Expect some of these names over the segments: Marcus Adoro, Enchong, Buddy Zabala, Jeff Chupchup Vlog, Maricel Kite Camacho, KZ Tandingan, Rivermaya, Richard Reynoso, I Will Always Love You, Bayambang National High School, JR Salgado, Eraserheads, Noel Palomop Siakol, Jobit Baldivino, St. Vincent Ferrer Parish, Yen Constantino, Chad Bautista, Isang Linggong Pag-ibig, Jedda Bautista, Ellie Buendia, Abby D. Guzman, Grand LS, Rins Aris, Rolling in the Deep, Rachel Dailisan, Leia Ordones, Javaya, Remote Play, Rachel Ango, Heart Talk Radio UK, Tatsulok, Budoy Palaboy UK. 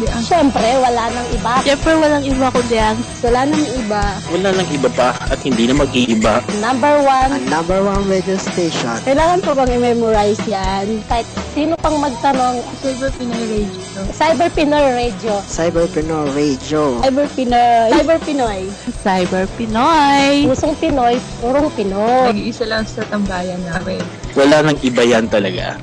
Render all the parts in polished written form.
kundi ang... Siyempre, wala nang iba. Siyempre, walang iba kundi ang... Wala nang iba. Wala nang iba pa at hindi na mag-iiba. Number 1. Ang number 1 radio station. Kailangan ko bang i-memorize yan? Kahit sino pang magtanong... Cyber Pinoy Radio. Cyber Pinoy Radio. Cyber Pinoy Radio. Cyber Pinoy. Cyber Pinoy. Cyber Pinoy. Pusong Pinoy, purong Pinoy. Nag-iisa lang sa tambayan namin. Wala nang iba yan talaga.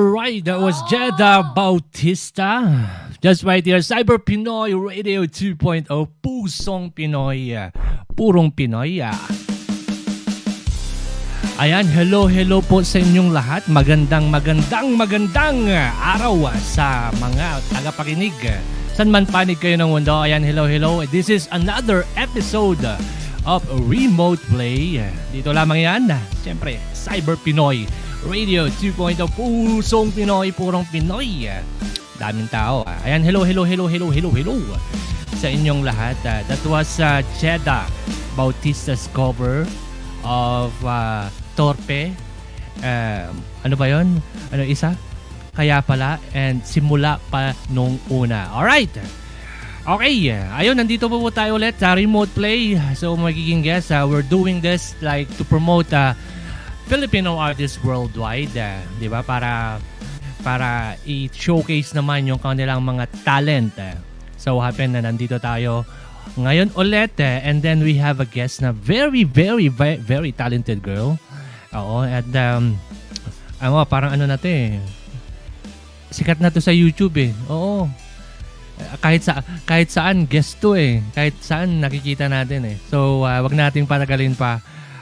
Alright, that was Jedda Bautista. Just right here, Cyber Pinoy Radio 2.0, Pusong Pinoy, Purong Pinoy. Ayan, hello, hello po sa inyong lahat. Magandang araw sa mga tagapakinig. San man panig kayo ng mundo. Ayan, hello, hello. This is another episode of Remote Play. Dito lamang yan. Siyempre, Cyber Pinoy Radio 2.0, Pusong Pinoy, Purong Pinoy. Daming tao. Ayan, hello sa inyong lahat. That was Jedda Bautista's cover of Torpe. Ano ba yun? Ano isa? Kaya pala and Simula pa nung una. Alright! Okay, ayun, nandito po tayo ulit sa Remote Play. So magiging guest, we're doing this like to promote Filipino artists worldwide, di ba? Para i-showcase naman yung kanilang mga talent. So happen na nandito tayo ngayon ulit, and then we have a guest na very talented girl. Oo, at parang ano natin, sikat na to sa YouTube eh. Oo. Kahit saan guest to eh. Kahit saan nakikita natin eh. So wag nating patagalin pa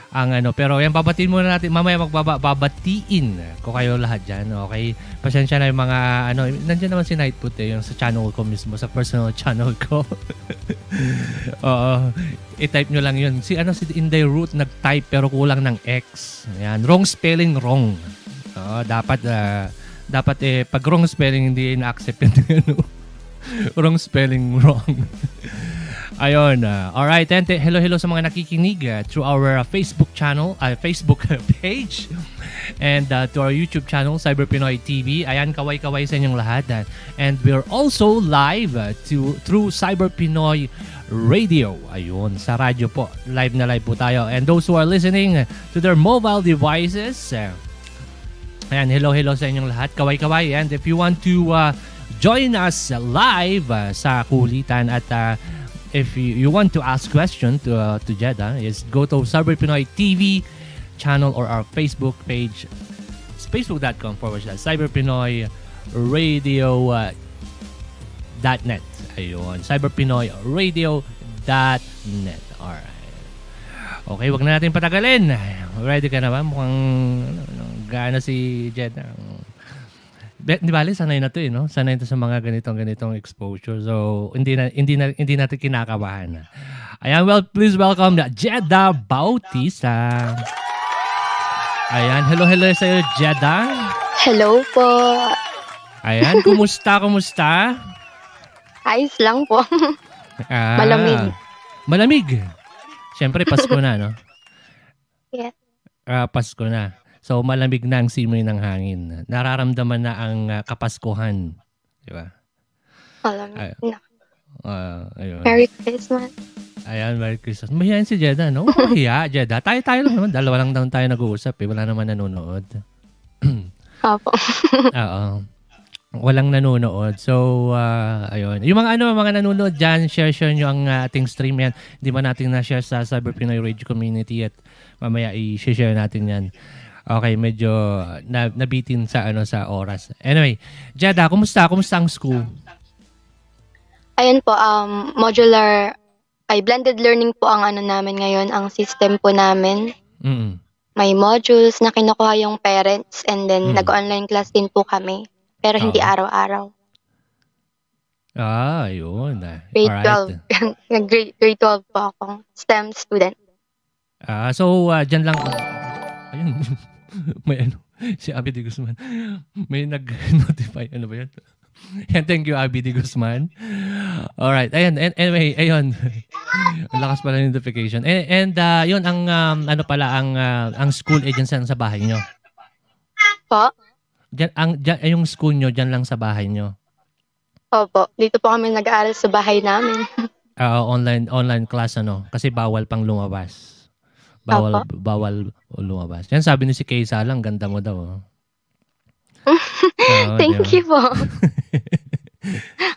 ang ano, pero yan, babatiin muna natin mamaya, babatiin ko kayo lahat dyan, okay? Pasensya na yung mga ano, nandiyan naman si Nightfoot eh, yung sa channel ko mismo, sa personal channel ko. Oo, i-type nyo lang yun. Si Inday Root nag-type pero kulang ng X. Ayan, wrong spelling, wrong. Oo, dapat eh, pag wrong spelling hindi na-accept yun. Wrong spelling, wrong. Ayun. Alright, and hello sa mga nakikinig through our Facebook channel, Facebook page, and to our YouTube channel, Cyber Pinoy TV. Ayan, kaway-kaway sa inyong lahat. And we're also live through Cyber Pinoy Radio. Ayun, sa radyo po. Live na live po tayo. And those who are listening to their mobile devices, ayan, hello sa inyong lahat. Kaway-kaway. And if you want to join us live sa kulitan at if you want to ask question to Jedda, is go to Cyber Pinoy TV channel or our Facebook page. It's facebook.com/ Cyber Pinoy Radio .net. Ayun, Cyber Pinoy Radio.net. Alright. Okay, wag na natin patagalin. Ready ka na ba? Mukhang gana si Jedda. Di bale, sanay na to eh, no? Sanay na sa mga ganitong exposure. So, hindi natin kinakabahan. Ayan, well, please welcome na Jedda Bautista. Ayan, hello sa iyo, Jedda. Hello po. Ayan, kumusta? Ayos lang po. Malamig. Siyempre, Pasko na, no? Yeah. Pasko na. So, malamig na ang simoy ng hangin. Nararamdaman na ang kapaskuhan. Di ba? Malamig na. Ayun. Merry Christmas. Ayan, Merry Christmas. Mahiyain si Jedda, no? Mahiya, Jedda. Tayo lang naman. Dalawa lang tayo nag-uusap eh. Wala naman nanonood. Opo. Oo. Walang nanonood. So, ayun. Yung mga nanonood dyan, share nyo ang ating stream yan. Hindi ba natin na-share sa Cyber Pinoy Radio Community at mamaya i-share natin yan. Okay, medyo nabitin sa oras. Anyway, Jedda, kumusta ang school? Ayun po, modular ay blended learning po ang namin ngayon, ang system po namin. Mm-hmm. May modules na kinukuha yung parents and then nag-online class din po kami, pero hindi araw-araw. Ah, yun. Grade 12. Grade 12 po akong STEM student. So diyan lang ayun. May ano, si Abby D. Guzman. May nag-notify. Ano ba yan? Ayan, thank you, Abby D. Guzman. Alright, ayan. Anyway, ayun. Ang lakas pala yung notification. And yun, ang school agency lang sa bahay nyo. Po? Yung school nyo, dyan lang sa bahay nyo. Opo. Dito po kami nag-aaral sa bahay namin. Online class, ano? Kasi bawal pang lumabas. Bawal lumabas. Yan sabi ni si Kaysa lang, ganda mo daw. Thank you po.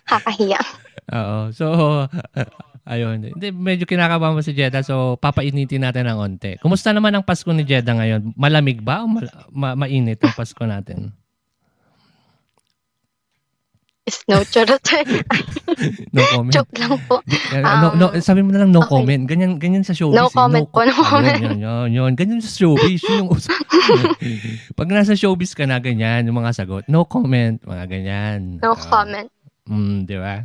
Kakahiya. Oo. So, ayun. Medyo kinakabahan mo si Jedda, so papainitin natin ng onte. Kumusta naman ang Pasko ni Jedda ngayon? Malamig ba o mainit ang Pasko natin? snow, charot. No comment. Joke lang po. No, sabi mo na lang no okay. comment. Ganyan sa showbiz. No comment po. No comment. Yun. Ganyan sa showbiz. Yung pag nasa showbiz ka na, ganyan yung mga sagot. No comment. Mga ganyan. No comment. Di ba?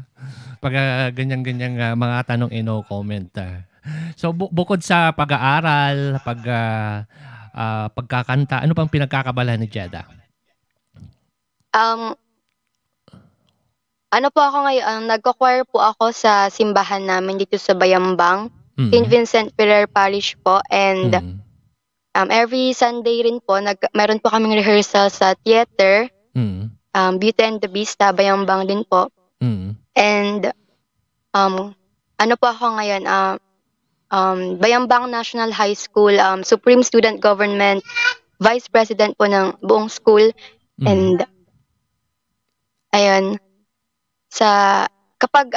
Pag ganyan-ganyan mga tanong eh, no comment. So, bukod sa pag-aaral, pagkakanta, ano pang pinagkakabalahan ni Jedda? Ano po ako ngayon, nagko-choir po ako sa simbahan namin dito sa Bayambang, St. Vincent Ferrer Parish po, and every Sunday rin po, meron po kaming rehearsal sa theater, Beauty and the Beast, Bayambang din po. And ano po ako ngayon, Bayambang National High School, Supreme Student Government, Vice President po ng buong school, and ayun. Sa kapag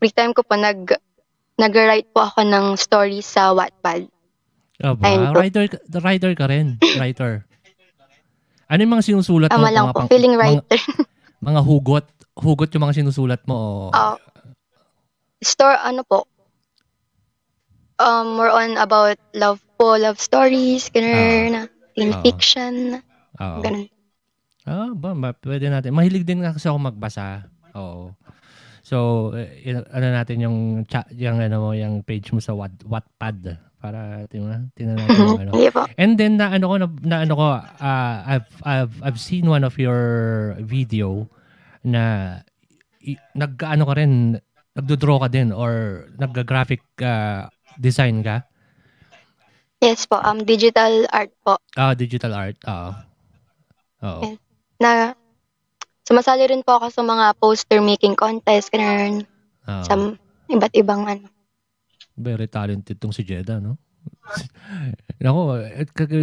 free time ko po nag-write po ako ng story sa Wattpad. Aba, writer ka rin, writer. Ano yung mga sinusulat mo? Lang po, feeling writer. Mga hugot yung mga sinusulat mo. Ano po? More on about love po, love stories, ganun, teen fiction, ganun. Pwede natin. Mahilig din kasi ako magbasa. Oo. So, ano natin yung page mo sa Wattpad para tingnan natin yung ano. And then I've seen one of your video na nag-ano ka rin, nagdo-draw ka din or nag-graphic design ka? Yes po, digital art po. Digital art. Oo. Yes. Na sumasali rin po ako sa mga poster making contest, ganun. Sa iba't ibang ano. Very talented tong si Jedda, no? Nako,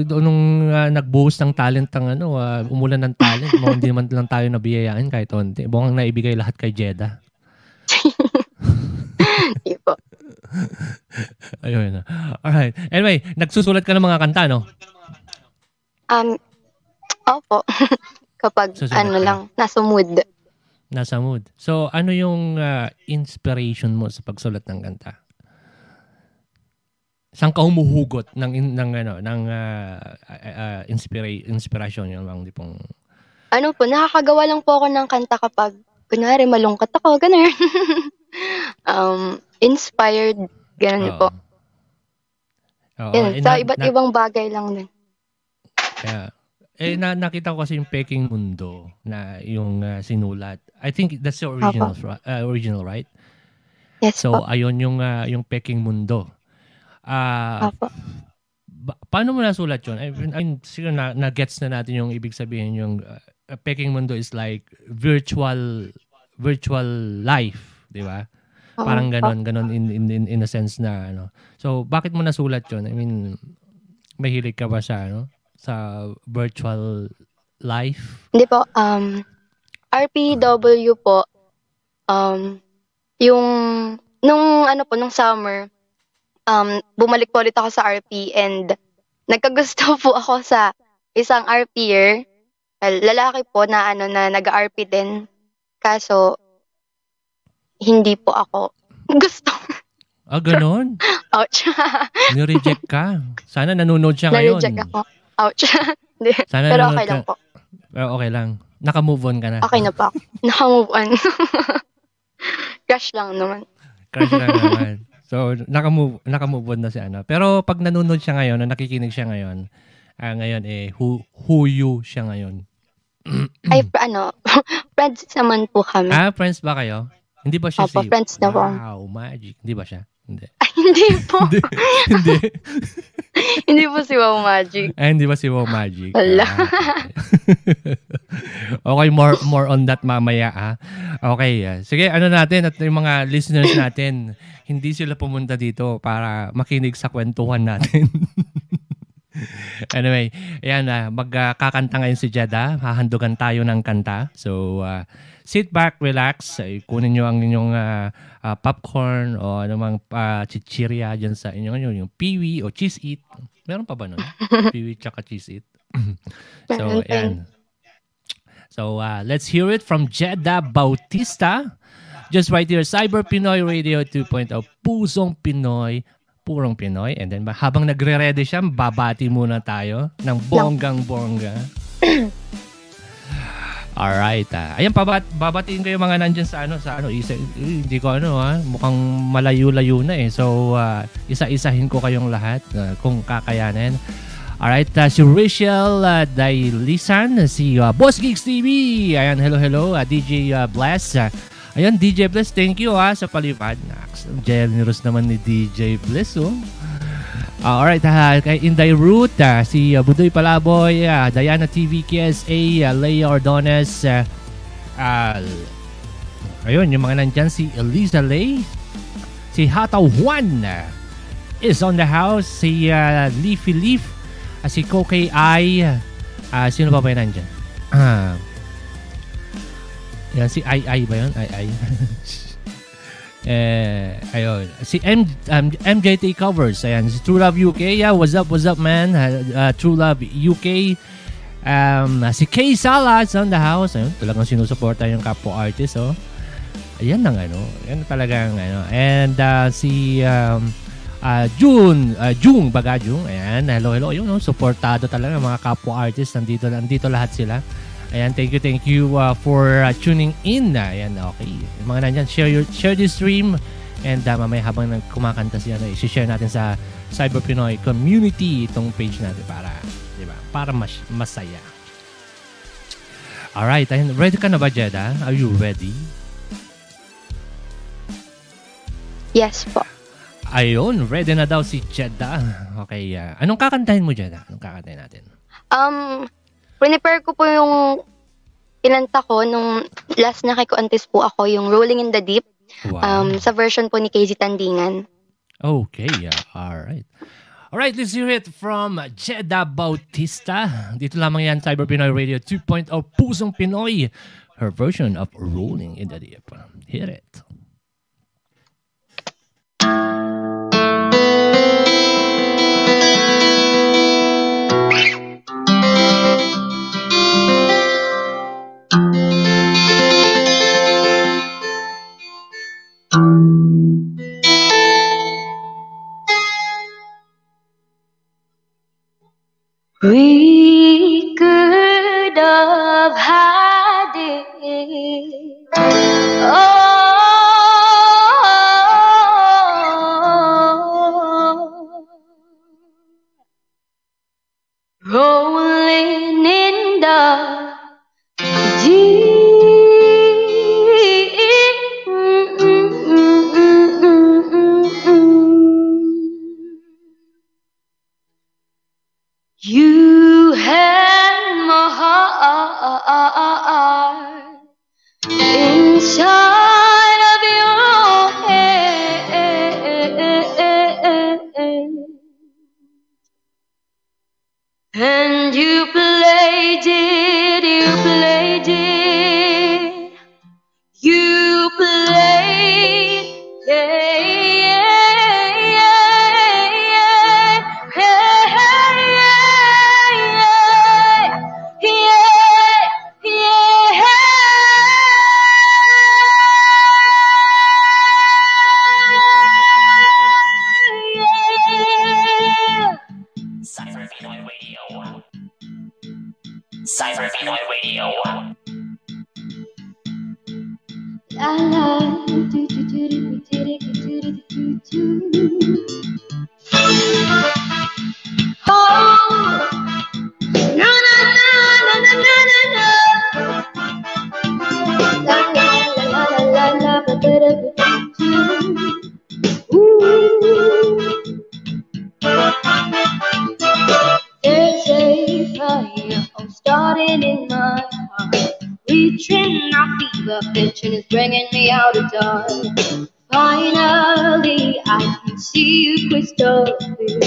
nung nag-boost ng talent ang ano, umulan ng talent, hindi man lang tayo nabiyayaan kahit onti. Bukang naibigay lahat kay Jedda. Di po. Ayun na. Alright. Anyway, nagsusulat ka ng mga kanta, no? Opo. Kapag susunod lang, nasa mood. Nasa mood. So, ano yung inspiration mo sa pagsulat ng kanta? Saan ka humuhugot ng inspiration yun? Ano po, nakakagawa lang po ako ng kanta kapag, kunwari, malungkot ako, ganun. Inspired, ganun po. Yan, sa iba't ibang bagay lang din. Yeah. Nakita ko kasi yung Peking Mundo na yung sinulat. I think that's the original, right? Yes. So, ayun yung Peking Mundo. Paano mo nasulat yun? Siguro na-gets na natin yung ibig sabihin yung Peking Mundo is like virtual life, di ba? Parang ganon in a sense na ano. So, bakit mo nasulat yun? I mean, mahilig ka ba sa ano? Sa virtual life? Hindi po. RPW po. Nung summer, bumalik po ulit ako sa RP and nagkagusto po ako sa isang RPer. Lalaki po na nag-RP din. Kaso, hindi po ako gusto. Ganon? Ouch. Nireject ka? Sana nanonood siya ngayon. Nireject ako. Ouch. Pero okay lang po. Pero okay lang. Naka-move on ka na. Okay na po. Naka-move on. Crush lang naman. Crush lang naman. So, naka-move on na si Ana. Pero pag nanonood siya ngayon, nakikinig siya ngayon, huyu siya ngayon. Ay, friends naman po kami. Friends ba kayo? Hindi ba siya friends na po. Wow, magic. Hindi ba siya? Hindi. Hindi po. Hindi po si Wow Magic. Hindi ba si Wow Magic? Wala. Okay, more on that mamaya. Okay. Sige, ano natin at yung mga listeners natin, hindi sila pumunta dito para makinig sa kwentuhan natin. Anyway, ayan, magkakanta ngayon si Jedda. Hahandugan tayo ng kanta. So, sit back, relax. Kunin nyo ang inyong popcorn o anumang chichirya dyan sa inyong yung piwi o cheese eat. Meron pa ba nun? Piwi tsaka cheese eat. So, ayan. So let's hear it from Jedda Bautista. Just right here, Cyber Pinoy Radio 2.0, Pusong Pinoy, Purong Pinoy. And then habang nagre-ready siya, babati muna tayo ng bonggang-bongga. Alright. Ayan, babatiin kayo mga nandyan sa ano hindi ko mukhang malayo-layo na eh. So, isa-isahin ko kayong lahat kung kakayanin. Alright, si Rachel Dailisan, si Boss Geeks TV. Ayan, hello. DJ Bless. Ayan, DJ Bless, thank you sa palipad. Generous naman ni DJ Bless, oh. Alright, kay Inday Root, si Budoy Palaboy, Diana TV, KSA, Leia Ordones, ayun, yung mga nandyan, si Eliza Lay, si Hataw Juan is on the house, si Leafy Leaf, si Kokei I, sino ba yung nandyan? Yan, si I ba yun? I. Ayun. Si MJT Covers. Ayan. Si True Love UK. Yeah, what's up, man? True Love UK. Si Kay Salas on the house. Ayun. Talagang sinusuporta yung kapwa artist, oh. Ayan lang, ano. Ayan talagang, ano. And si Jung. Ayan. Hello. Ayun, no? Supportado talaga mga kapwa artist. Nandito lahat sila. Ayan, thank you for tuning in. Ayan, okay. Yung mga nandyan, share this stream. And mamaya habang kumakanta siya, i-share natin sa Cyber Pinoy community itong page natin para, di ba, para masaya. Alright, ayan, ready ka na ba, Jedda? Are you ready? Yes po. Ayun, ready na daw si Jedda. Okay, anong kakantahin mo, Jedda? Anong kakantahin natin? Prepare ko po yung kinanta ko nung last na kikuantis po ako, yung Rolling in the Deep. Wow. Sa version po ni KZ Tandingan. Okay, alright. Alright, let's hear it from Jedda Bautista. Dito lamang yan, Cyber Pinoy Radio 2.0, Pusong Pinoy. Her version of Rolling in the Deep. Hear it. We could have had it. Oh, rolling in the deep. You held my heart inside of your hand, and you played it, you played it. Cyber Pinoy Radio. There's a fire starting in my heart, reaching my fever pitch, and it's bringing me out of dark. Finally, I can see you crystal clear.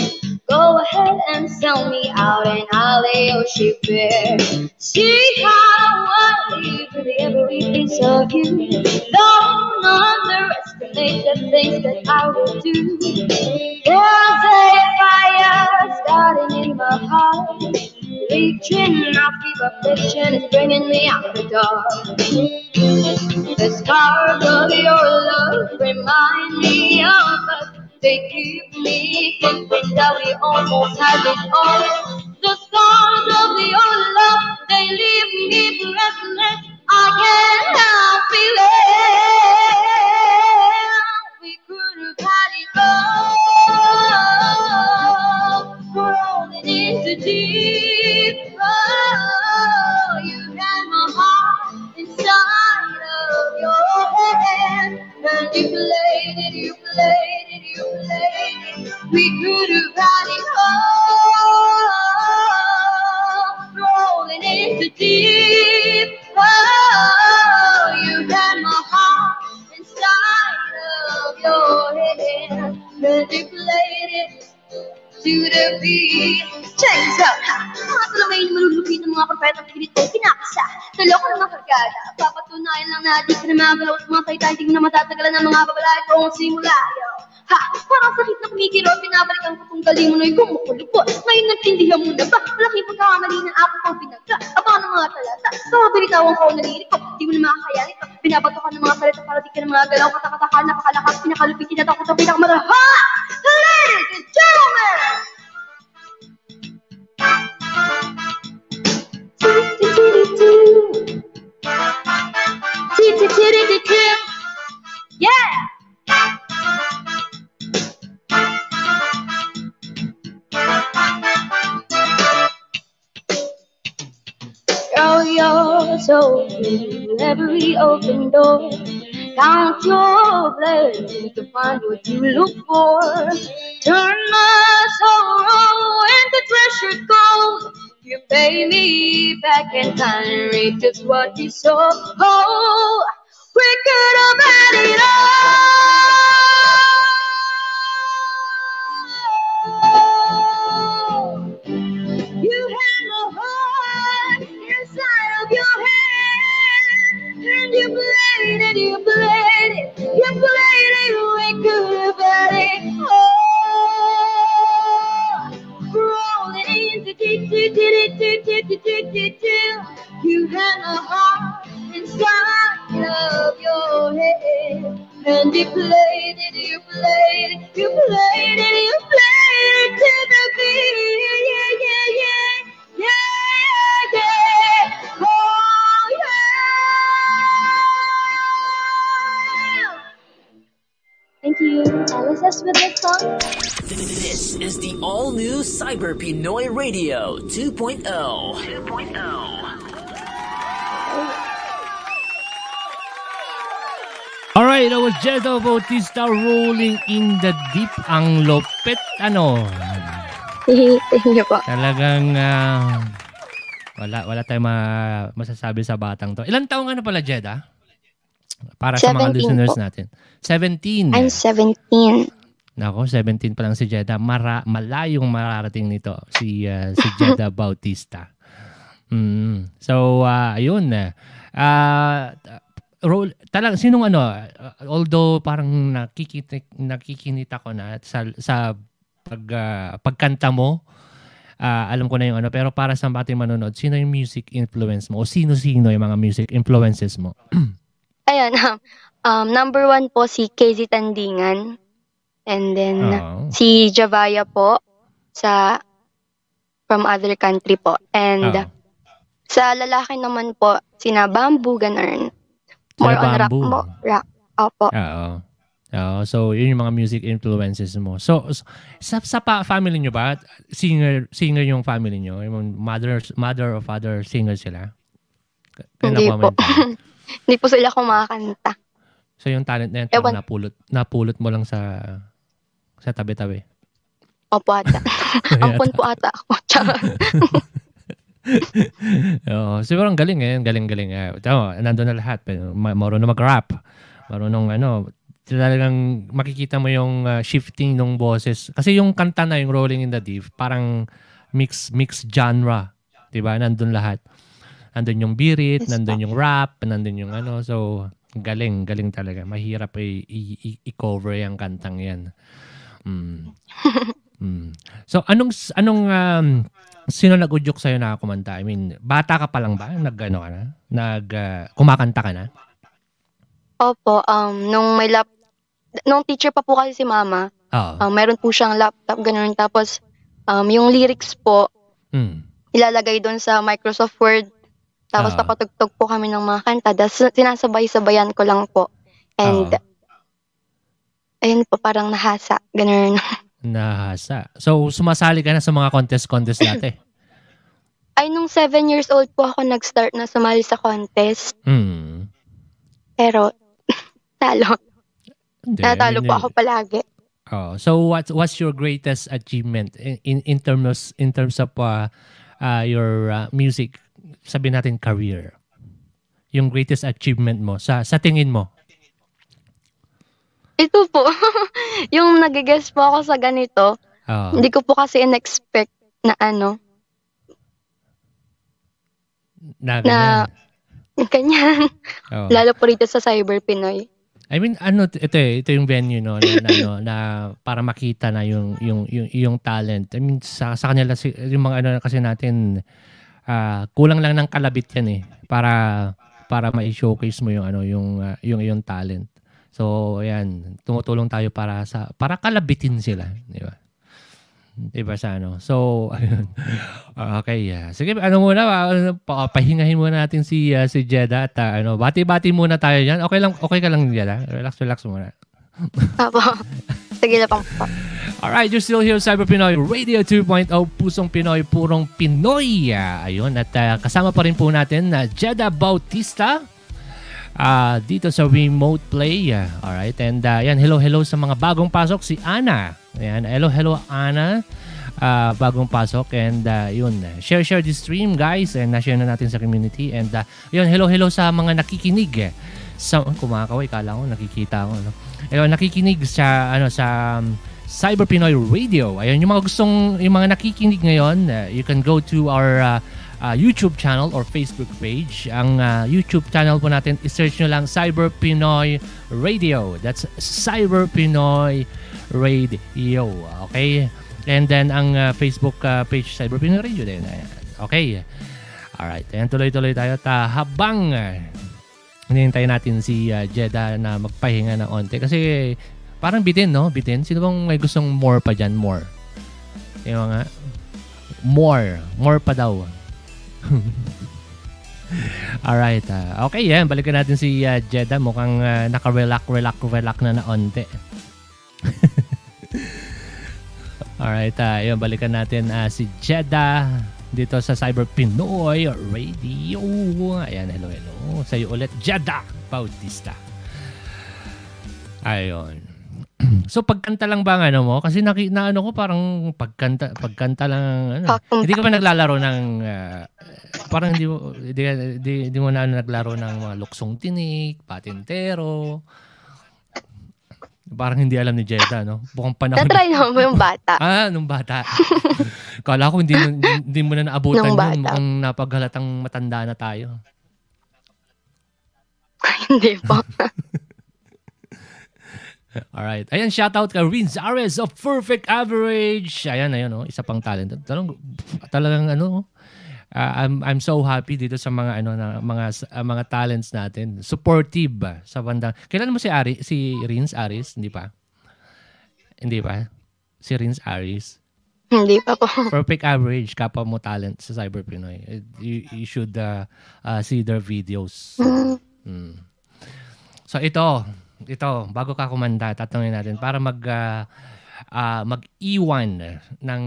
Go ahead and sell me out, and I'll lay your ship bare. See how I live with every piece of you. Don't underestimate the things that I will do. There's a fire starting in my heart. reaching out, keep up pitching, it's bringing me out the door. The scars of your love remind me of us. They keep me thinking that we almost had it all. The scars of your love, they leave me breathless. I can't help feeling we could have had it all. We're rolling in the deep. Oh, you had my heart inside of your hand, and you played it, you played it, you played it. We could have had it all. Rolling in the deep. Oh, you had my heart inside of your hand, manipulated to the beat. Chains up, ha? Mga salamay na malulupin ng mga propetang pilit ay pinaksa. Naloko ng mga kargada, papatunayan lang na di ka na magalaw sa mga taytayting na matatagalan ng mga babalay kung simula yun. Ha! Parang sakit na kumikiro, pinabalikan ko kung galing mo na'y kumukulupot. Ngayon nagtindihan mo na ba? Malaking pagkakamali na ako pang pinagka. Aba ng mga talata, kapabilitaw ang kao naliri ko. Di mo na makakayari ko. Binabato ka ng mga salita para di ka ng mga galaw. Katakatakan, napakalakas, pinakalupit, tinatakot ang pinakamarah. Ha! Ladies and gentlemen! Yeah! Girl, you're so new, every open door. Count your blessings to find what you look for. Turn my sorrow into treasured gold. You pay me back in kind, reap just what you sow. Oh, we could have had it all. You had my heart inside of your hand, and you played it, you played it, you played it. We could have had it all. Rolling in the deep. You had my heart inside of your head, and you played it, you played it, you played it, you played it to the beat. Yeah, yeah, yeah, yeah, yeah, yeah. Oh yeah. Thank you, LSS, with this song. This is the all-new Cyber Pinoy Radio 2.0. 2.0. Alright, that was Jedda Bautista, Rolling in the Deep. Ang lupit, ano? Thank you po. Talagang wala tayong masasabi sa batang to. Ilang taong ano pala, Jedda? Para sa mga listeners po natin. 17. I'm 17. Nako, 17 pa lang si Jedda. Malayong mararating nito si Jedda Bautista. So, ayun. Talagang sinong ano, although parang nakikinita ko na sa pagkanta mo, alam ko na yung ano, pero para sa ating manonood, sino yung music influence mo o sino-sino yung mga music influences mo? Ayun, number one po si KZ Tandingan, and then si Javaya po sa from other country po, and sa lalaki naman po sina Bamboo, ganun. More on rock mo. Rock. Opo. Oo. So, yun yung mga music influences mo. So sa family nyo ba? Singer yung family nyo? Yung mother or father singer sila? Hindi po. Hindi po sila kumakanta. So, yung talent na yun, napulot mo lang sa tabi-tabi? Opo ata. Ampun po ata ako. Charot. Siguro ang galing eh. Galing. Nandun na lahat. Marunong mag-rap. Marunong ano. Talagang makikita mo yung shifting ng boses. Kasi yung kanta na yung Rolling in the Deep, parang mix genre. Diba? Nandun lahat. Nandun yung birit, nandun yung rap, nandun yung ano. So, galing talaga. Mahirap i-cover yung kantang yan. So, anong sino nag-udyok sa'yo na kumanta? I mean, bata ka pa lang ba? Nag-ano ka na? Kumakanta ka na? Opo, nung may laptop, nung teacher pa po kasi si mama, meron po siyang laptop, ganun. Tapos, yung lyrics po, ilalagay doon sa Microsoft Word. Tapos, papatugtog po kami ng mga kanta. Sinasabay-sabayan ko lang po. And, ayun po, parang nahasa, ganun. Nahasa. So, sumasali ka na sa mga contest dati? Ay, nung 7 years old po ako nag-start na sumali sa contest. Mm. Pero, talo. Natalo po ako palagi. Oh, so, what's your greatest achievement in terms of your music, sabi natin career? Yung greatest achievement mo, sa tingin mo? Ito po, yung nag-guess po ako sa ganito, hindi ko po kasi in-expect na ano. Na ganyan. Oh. Lalo po rito sa Cyber Pinoy. I mean, ano, ito yung venue, no, na para makita na yung talent. I mean, sa kanila, yung mga ano kasi natin, kulang lang ng kalabit yan eh, para ma-showcase mo yung, ano, yung talent. So, ayan, tumutulong tayo para kalabitin sila, di ba? Diba sa ano? So, ayun. Okay, yeah. Sige, ano muna, pahingahin muna natin si Jedda at bati-bati muna tayo diyan. Okay ka lang, Jedda? Relax muna. Apo. Sige na pang. Alright, you're still here, Cyber Pinoy Radio 2.0, Pusong Pinoy, Purong Pinoy. Ayun, at kasama pa rin po natin na Jedda Bautista. Dito sa Remote Play. Alright, and yan, hello sa mga bagong pasok, si Ana. Ayan, hello Ana, bagong pasok. And yun, share this stream, guys. And na-share na natin sa community. And yun, hello sa mga nakikinig. So, kumakaway, kala ko, nakikita ko, ano? Ayun, nakikinig sa, Cyber Pinoy Radio. Ayun, yung mga nakikinig ngayon, you can go to our YouTube channel or Facebook page. Ang YouTube channel po natin, i-search nyo lang Cyber Pinoy Radio. That's Cyber Pinoy Radio. Okay? And then ang Facebook page, Cyber Pinoy Radio din. Okay? Alright. Ayan, tuloy-tuloy tayo. Habang hinihintay natin si Jedda na magpahinga na onte. Kasi parang bitin, no? Bitin. Sino bang may gustong more pa dyan? More. Yung mga more. More pa daw. Alright, okay, yan, balikan natin si Jedda. Mukhang naka-relax na onte. Alright, yun, balikan natin si Jedda dito sa Cyber Pinoy Radio. Ayan, hello sa iyo ulit, Jedda Bautista. Ayun. So pagkanta lang ba ang ano mo? Kasi naano ko parang pagkanta lang ano. Hindi ka ba naglalaro ng parang hindi mo na naglaro ng mga luksong tinik, patintero. Parang hindi alam ni Jedda, no? Bukang panahon. Na-try mo yung bata. Nung bata. Kala ko hindi mo na naabutan yun. Mukhang napaghalatang matanda na tayo. Hindi po. Alright. Ayan, shoutout ka Rinzares of Perfect Average. Ayan, oh, isa pang talent. Talagang ano, I'm so happy dito sa mga mga talents natin. Supportive sa bandang. Kailan mo si Rins Aris, hindi pa? Hindi pa? Si Rins Aris. Hindi pa po. Perfect Average, kapwa mo talent sa Cyber Pinoy. You should see their videos. So ito, bago ka kumanta, tatanungin natin para mag-iwan ng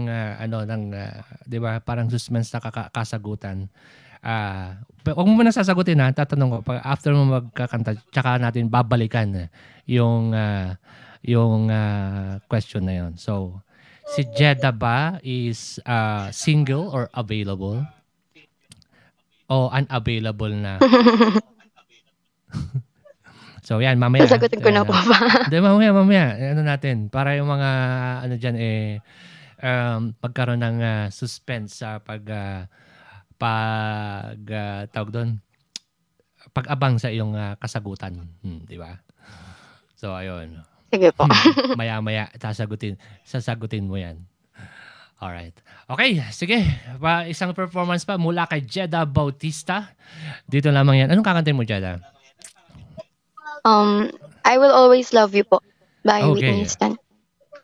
di ba, parang suspense na kasagutan. Huwag mo muna sasagutin, ha, tatanungin ko after mo magkakanta, tsaka natin babalikan yung question na 'yon. So, si Jedda ba is single or available? O unavailable na? So, yan, mamaya. Sasagutin ko na po ba? Hindi, mamaya. Ano natin? Para yung mga, dyan, magkaroon ng suspense sa tawag doon, pag-abang sa iyong kasagutan. Di ba? So, ayun. Sige po. Maya-maya, sasagutin mo yan. Alright. Okay, sige. Isang performance pa mula kay Jedda Bautista. Dito lamang yan. Anong kakantahin mo, Jedda? I Will Always Love You po. By Whitney Houston.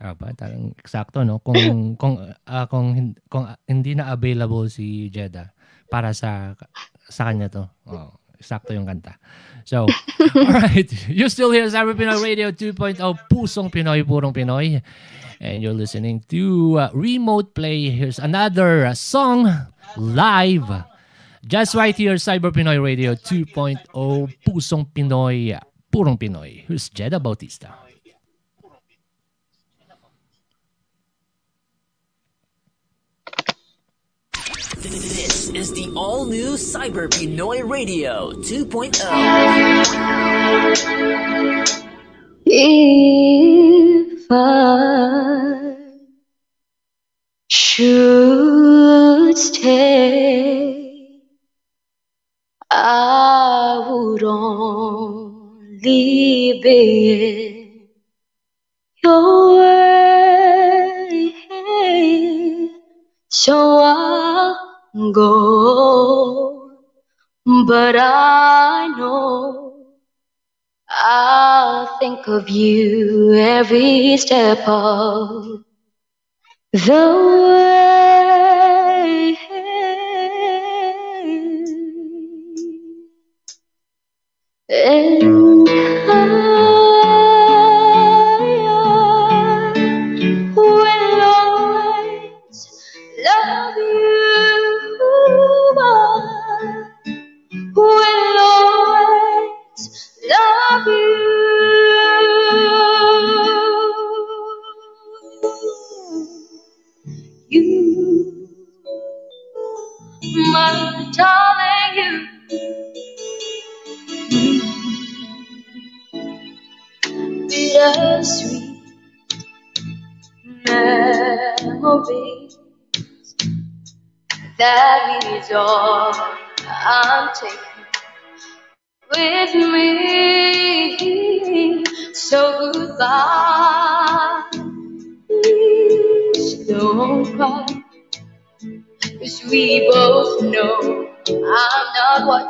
Aba, talagang eksakto, no? Kung hindi na available si Jedda para sa kanya to. Oh, eksakto yung kanta. So, alright. You're still here sa Cyber Pinoy Radio 2.0. Pusong Pinoy, purong Pinoy. And you're listening to Remote Play. Here's another song live. Just right here, Cyber Pinoy Radio 2.0. Pusong Pinoy, purong Pinoy. Here's Jedda Bautista. This is the all-new Cyber Pinoy Radio 2.0. If I should stay, I would only be in your way, so I'll go, but I know I'll think of you every step of the way. And I will always love you. I will always love you. You, my darling, you. Bitter sweet memories that is all I'm taking with me, so goodbye. Please don't cry, cause we both know I'm not what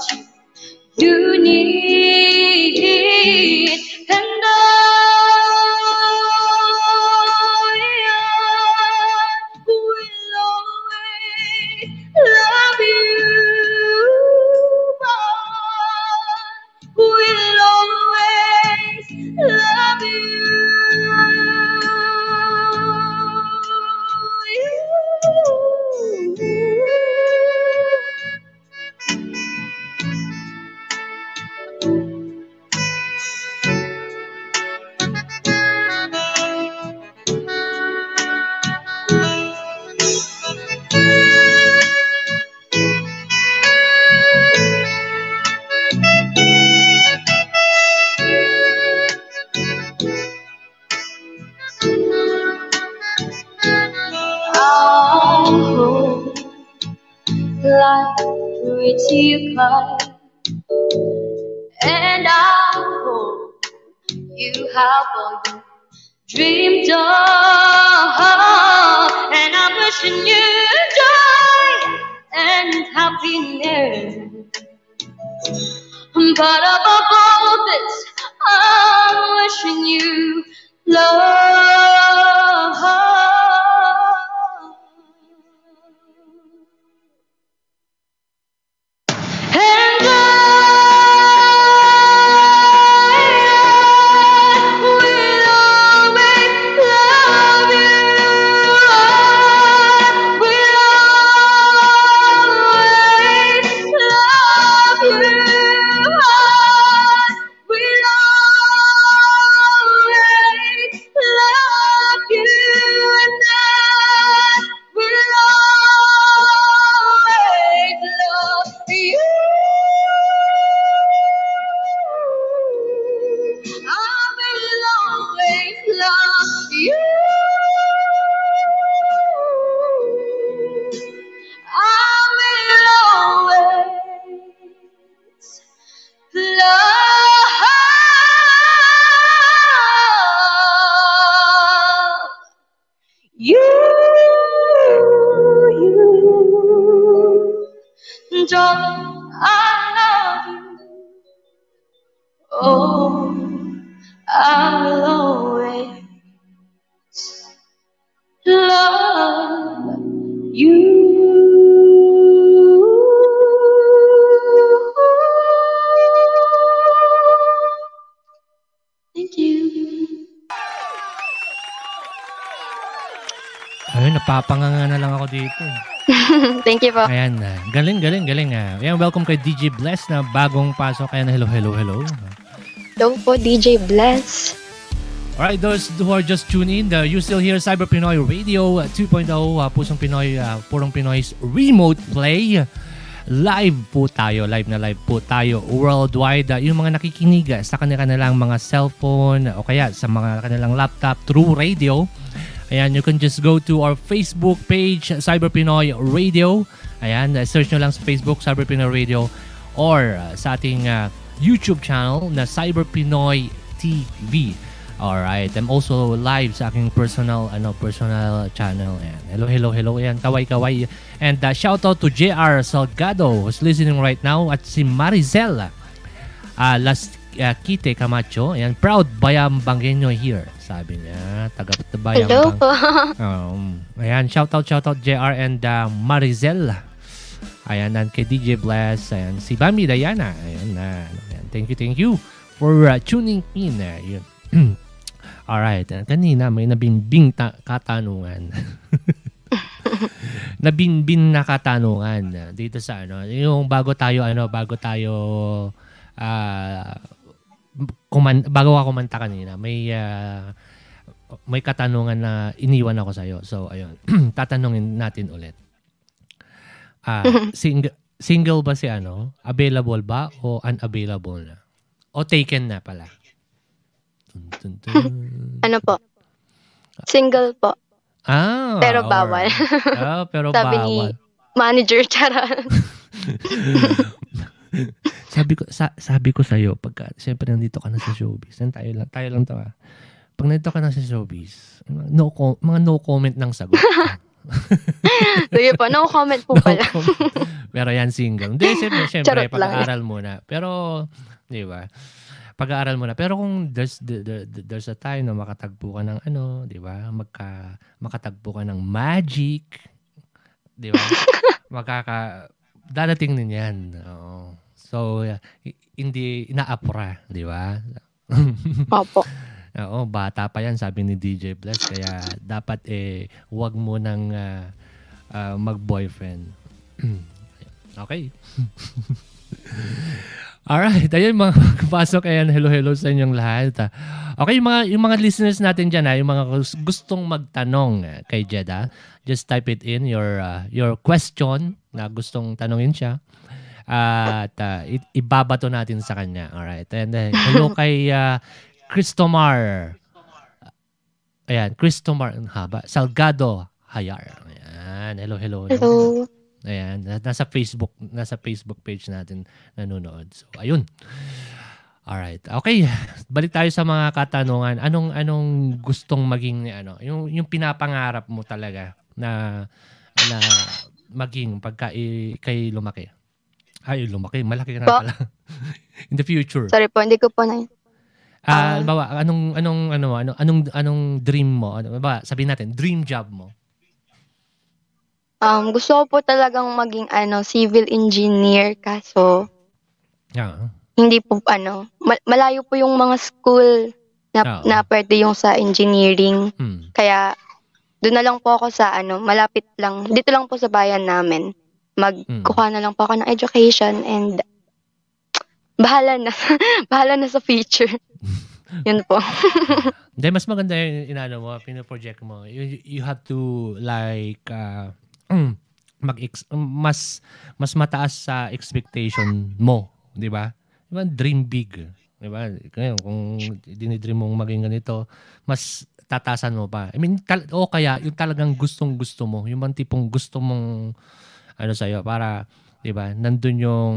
you need. And I will always love you. We'll always love you. You cry, and I hope you have all you dreamed of, and I'm wishing you joy and happiness, but above all this, I'm wishing you love. Darling, I love you. Oh, I will always love you. Ayun, napapanganga na lang ako dito. Thank you po. Ayan na. Galing. Ayan, welcome kay DJ Bless na bagong pasok. Ayan, hello. Hello po, DJ Bless. Alright, those who are just tuning in, you still hear Cyber Pinoy Radio 2.0, Pusong Pinoy, Purong Pinoy's Remote Play. Live po tayo worldwide. Yung mga nakikinig sa kanilang mga cellphone o kaya sa mga kanilang laptop through radio. Ayan, you can just go to our Facebook page, Cyber Pinoy Radio. Ayan, search nyo lang sa Facebook, Cyber Pinoy Radio. Or sa ating YouTube channel na Cyber Pinoy TV. Alright, I'm also live sa aking personal channel. Ayan, hello. Ayan, kaway. And shout out to JR Salgado who's listening right now. At si Maricel Kite Camacho. Ayan, proud Bayambangenyo here. Sabi niya, taga Bayambang. Hello po. Ayan, shout out JR and Maricel. Ayan, and kay DJ Bless. Ayan, si Bami Diana. Ayan, ayan. Thank you for tuning in. Ayan. Alright, kanina may nabinbing katanungan. Nabinbing na katanungan dito sa yung bago tayo bago ako kumanta kanina, may katanungan na iniwan ako sa iyo. So ayun, tatanungin natin ulit. Single ba si available ba o unavailable na? O taken na pala. Ano po? Single po. Ah, pero bawal. Ah, pero sabi bawal. Sabi ni manager, charan. sabi ko sa iyo, pagka siyempre nandito ka na sa showbiz, tayo lang to ha. Pag nandito ka na sa showbiz, no comment ng sagot. Sige po, no comment po pala. Pero yan, single. Hindi, siyempre pag-aaral muna. Pero, di ba? Pag-aaral muna. Pero kung there's a time na makatagpo ka ng di ba? Makatagpo ka ng magic, di ba? Dadating din yan. Oo. So, hindi inaapura, di ba? Opo. Oo, bata pa yan, sabi ni DJ Bless. Kaya, dapat huwag mo nang mag-boyfriend. Okay. Alright, ayun mga kapasok. Ayan, hello sa inyong lahat. Okay, yung mga listeners natin dyan, yung mga gustong magtanong kay Jedda, just type it in, your question, na gustong tanongin siya at ibabato natin sa kanya. Alright, and then hello kay Cristomar. Ayan, Cristomar ang haba, Salgado Hayar. Ayan, hello. Ayan, nasa Facebook page natin nanonood. So ayun. Alright. Okay, balik tayo sa mga katanungan. Anong gustong maging yung pinapangarap mo talaga na maging pagka kay lumaki. Ay, malaki ka na pala. In the future. Sorry po, hindi ko po na. Bawa, anong dream mo? Bawa, sabihin natin, dream job mo. Gusto ko po talagang maging civil engineer, kaso hindi po malayo po yung mga school na pwede yung sa engineering. Kaya doon na lang po ako sa malapit lang. Dito lang po sa bayan namin. Magkukuha na lang po ako ng education and bahala na sa future. Yun po. Hindi, mas maganda yung mo, pino-project mo. You have to like mas mataas sa expectation mo, di ba? Diba, dream big, di ba? Kaya kung dinidream mong maging ganito, mas tatasan mo pa. I mean, kaya yung talagang gustong-gusto mo, yung bang tipong gusto mong sa'yo, para, di ba, nandun yung,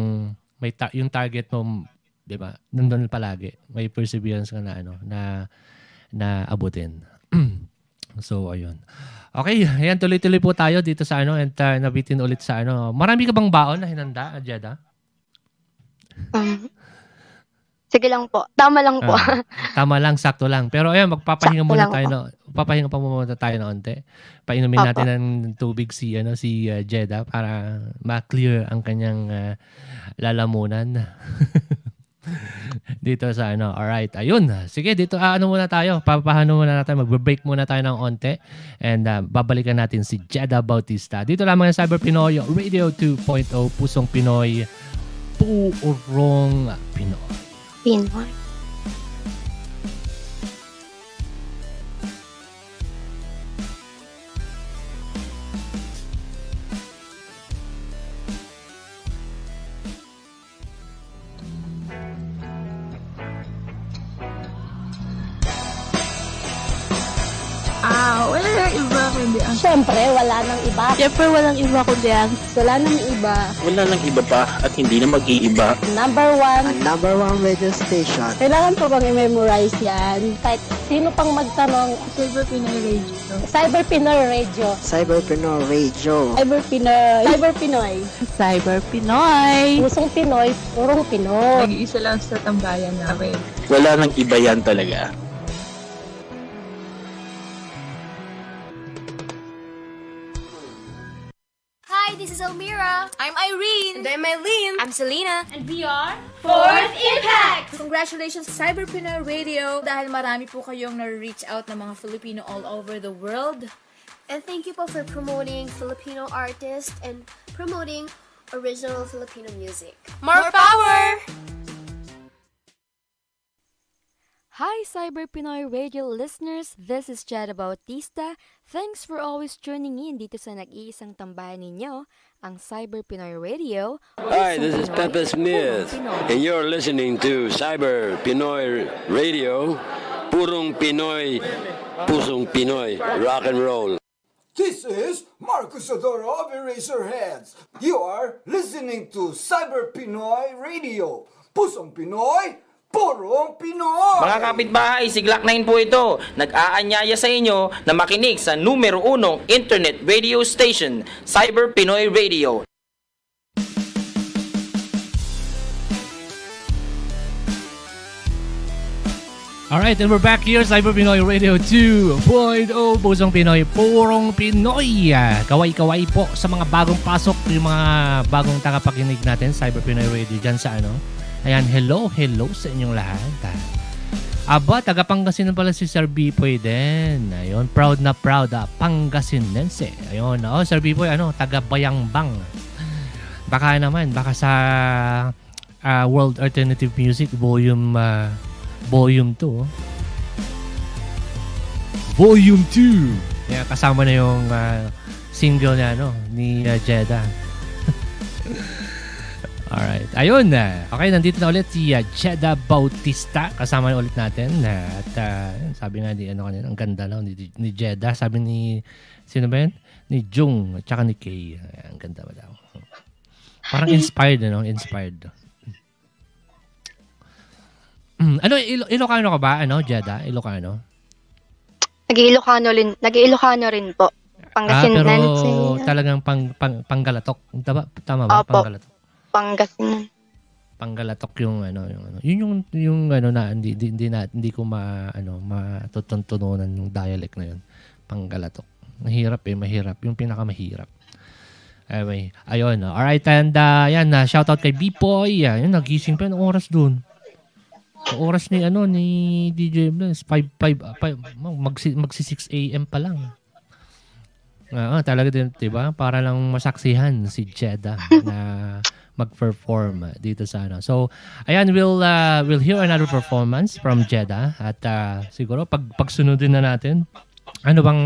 yung target mo, di ba, nandun palagi. May perseverance ka na abutin. So, ayun. Okay, ayan, tuloy-tuloy po tayo dito sa ano, and nabitin ulit sa ano. Marami ka bang baon na hinanda, Jedda? Sige lang po. Tama lang po. Tama lang, sakto lang. Pero ayan, magpapahinga sakto muna tayo. No? Papahinga pa muna tayo na onte. Painumin Opo. Natin ng tubig si, ano, si Jedda para ma-clear ang kanyang lalamunan. Dito sa ano. Alright, ayun. Sige, dito ano muna tayo. Papahano muna natin. Magbe-break muna tayo ng onte. And babalikan natin si Jedda Bautista. Dito lamang yung Cyber Pinoy Radio 2.0. Pusong Pinoy. Puurong Pinoy. Pinoy. Wala nang iba kundi ang... Siyempre, wala nang iba. Siyempre, walang iba kundi ang... Wala nang iba. Wala nang iba pa at hindi na mag-iiba. Number one. Ang number one radio station. Kailangan po bang i-memorize yan? Kahit sino pang magtanong... Cyber Pinoy Radio. Cyber Pinoy Radio. Cyber Pinoy Radio. Cyber Pinoy. Cyber Pinoy. Cyber Pinoy. Pusong Pinoy, purong Pinoy. Nag-iisa lang sa tambayan namin. Wala nang iba yan talaga. This is Elmira. I'm Irene. And I'm Eileen. I'm Selena. And we are 4th Impact! Congratulations sa Cyber Pinoy Radio dahil marami po kayong na-reach out ng mga Filipino all over the world. And thank you po for promoting Filipino artists and promoting original Filipino music. More power! Hi Cyber Pinoy Radio listeners, this is Jedda Bautista. Thanks for always tuning in dito sa nag-iisang tambayan ninyo, ang Cyber Pinoy Radio. Hi, this is Pepe Smith, and you're listening to Cyber Pinoy Radio, Purong Pinoy, Pusong Pinoy, Rock and Roll. This is Marcus Adoro of Eraserheads. You are listening to Cyber Pinoy Radio, Pusong Pinoy, Purong Pinoy! Mga kapitbahay, siglak na po ito. Nag-aanyaya sa inyo na makinig sa numero 1 internet radio station, Cyber Pinoy Radio. Alright, and we're back here, Cyber Pinoy Radio 2.0, Pusong Pinoy, Purong Pinoy. Kaway-kaway po sa mga bagong pasok, yung mga bagong tagapakinig natin, Cyber Pinoy Radio, dyan sa ano. Ayan, hello, hello sa inyong lahat. Aba, taga Pangasinan pala si Sir Bipoy din. Ayun, proud na proud. Pangasinense. Ayun, oh, Sir Bipoy, ano, taga Bayambang. Baka naman, baka sa World Alternative Music Volume 2. Volume 2. Yeah, kasama na yung single niya, no, ni Jedda. Alright. Ayun na. Okay, nandito na ulit si Jedda Bautista. Kasama na ulit natin. At sabi nga di ano kanina, ang ganda na ni Jedda. Sabi ni, sino ba yan? Ni Jung at saka ni Kay. Ang ganda ba daw? Parang inspired, ano? Inspired. Ano, Ilocano ka ba? Ano, Jedda? Ilocano? Nag-Ilocano rin po. Pangasinan. Pero talagang panggalatok. Tama ba? Opo. Panggalatok. Pangasinan. Panggalatok yung ano, yung ano na hindi ko matutuntunan yung dialect na yun. Panggalatok. Mahirap. Yung pinakamahirap. Anyway, ayun. All right, and yan, shoutout kay Bipoy. Ayun, nagising pa ng oras doon. Oras ni ano ni DJ Bless 5 magsi 6 AM pa lang. Talaga din, diba? Para lang masaksihan si Jedda na mag-perform dito sa ano. So, ayan, we'll hear another performance from Jedda at siguro pagsunodin na natin. Ano bang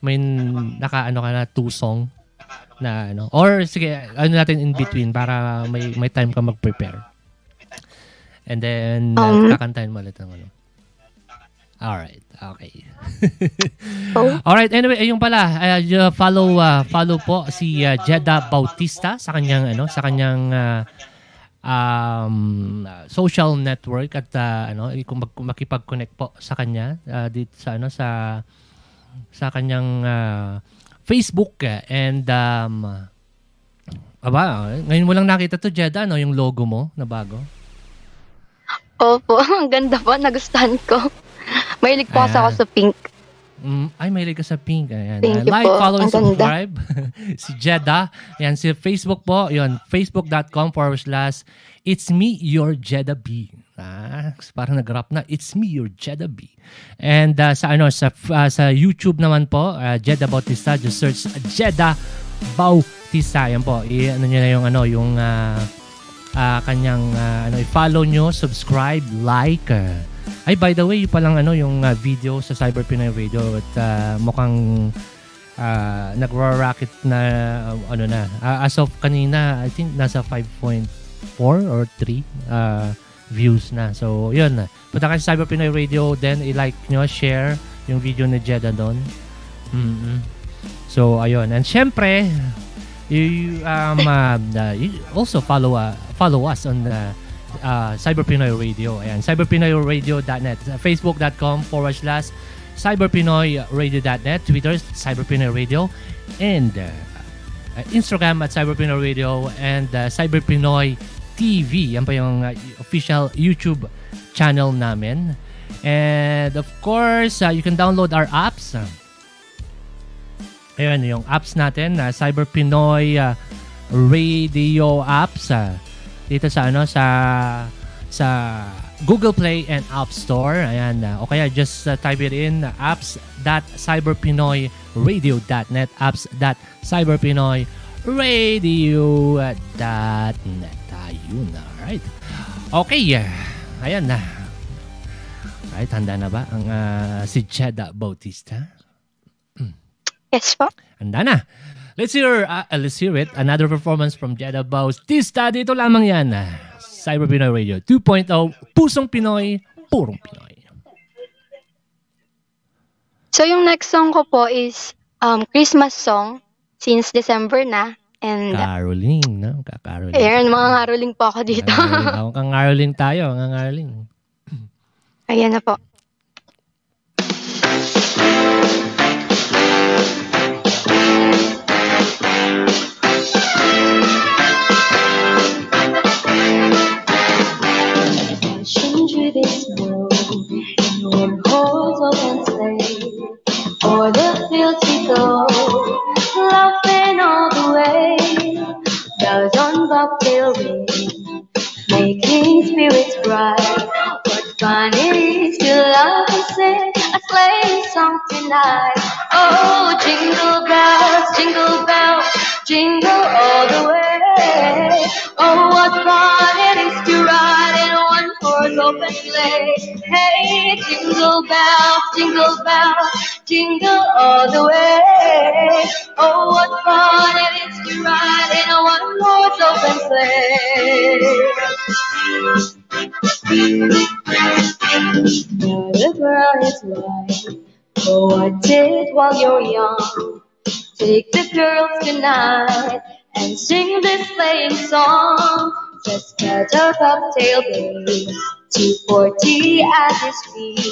may nakaano ka na 2 song na ano? Or sige, ano natin in between para may time ka mag-prepare. And then kakantahin mo ulit ng ano. Alright, okay. Alright, anyway, ayun pala. Follow po si Jedda Bautista sa kanyang social network at kung makipag-connect po sa kanya dito sa sa kanyang Facebook and aba, ngayon mo lang nakita to, Jedda, ano yung logo mo na bago? Opo, ang ganda po, nagustuhan ko. Mahilig po ako sa pink. Ay, mahilig ka sa pink. Ayan. Like, follow, and subscribe. Si Jedda. Ayan, si Facebook po. Yun, facebook.com/itsmeyourjeddaB. Parang nag-rap na, it's me, your Jedda B. And sa YouTube naman po, Jedda Bautista. Just search Jedda Bautista. Ayan po. I-ano nyo na yung ano, yung kanyang, i-follow nyo, subscribe, like, ay, by the way, yung palang ano, yung video sa Cyber Pinoy Radio at mukhang nag-rocket na ano na. As of kanina, I think nasa 5.4 or 3 views na. So, yun na. Punta kayo sa Cyber Pinoy Radio, then i-like nyo, share yung video ni Jedda doon. So, ayun. And syempre, you also follow us on Cyber Pinoy Radio. Ayan, cyberpinoyradio.net, facebook.com/cyberpinoyradio.net, Twitter cyberpinoyradio, and Instagram at cyberpinoyradio, and cyberpinoy TV. Yan pa yung official YouTube channel namin. And of course, you can download our apps. Ayan yung apps natin, Cyber Pinoy Radio apps. Dito sa ano, sa Google Play and App Store. Ayan, o kaya just type it in, apps.cyberpinoyradio.net, apps.cyberpinoyradio.net. Ayun, alright. Okay, ayan na. Alright, handa na ba ang si Jedda Bautista? Yes po. Handa na. Let's hear it. Another performance from Jedda Bautista. Dito lamang yan. Cyber Pinoy Radio 2.0. Pusong Pinoy, purong Pinoy. So yung next song ko po is Christmas song since December na. And Caroling, no? Kakaroling. Ayan, mga ngaroling po ako dito. Kangaroling tayo. Kangaroling. Ayan na po. This snow in warm halls of unsafe, o'er the fields we go, laughing all the way. Bells on bobtail ring, making spirits bright. What fun it is to love and sing a sleigh song tonight! Oh, jingle bells, jingle bells, jingle all the way! Oh, what fun it is to ride in one horse open sleigh! Hey, jingle bells, jingle bells, jingle all the way! Oh, what fun it is to ride in a one horse open sleigh! Now the girl is white. Oh, what it while you're young? Take the girls tonight and sing this playing song. Just catch up tail baby, 240 at his feet.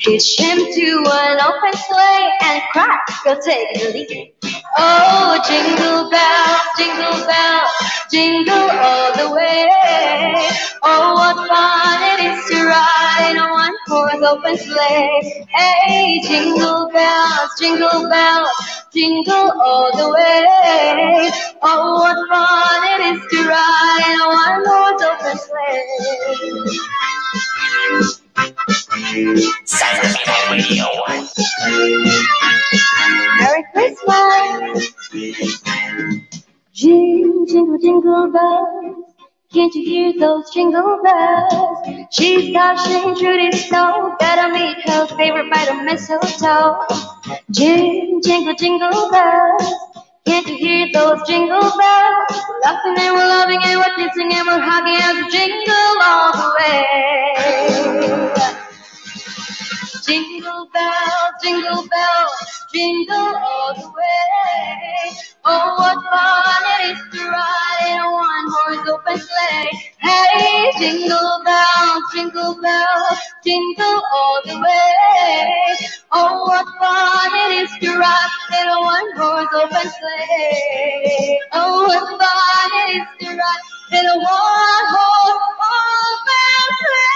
Hitch him to an open sleigh and crack, go take the lead. Oh, jingle bells, jingle bells, jingle all the way. Oh, what fun it is to ride in a one-horse open sleigh. Hey, jingle bells, jingle bells, jingle all the way. Oh, what fun it is to ride in a one-horse open sleigh. Cyber Pinoy Radio 1. Merry Christmas. Jingle, jingle, jingle bells. Can't you hear those jingle bells? She's dashing through the snow. Gotta meet her favorite by the mistletoe. Jingle, jingle, jingle bells. Can't you hear those jingle bells? We're laughing and we're loving and we're kissing and we're hugging as we jingle all the way. Jingle bells, jingle bells, jingle all the way. Oh, what fun it is to ride in a one-horse open sleigh. Hey, jingle bells, jingle bells, jingle all the way. Oh, what fun your eyes and one door's open sleigh. Oh, what fun it is to ride in a one horse open sleigh.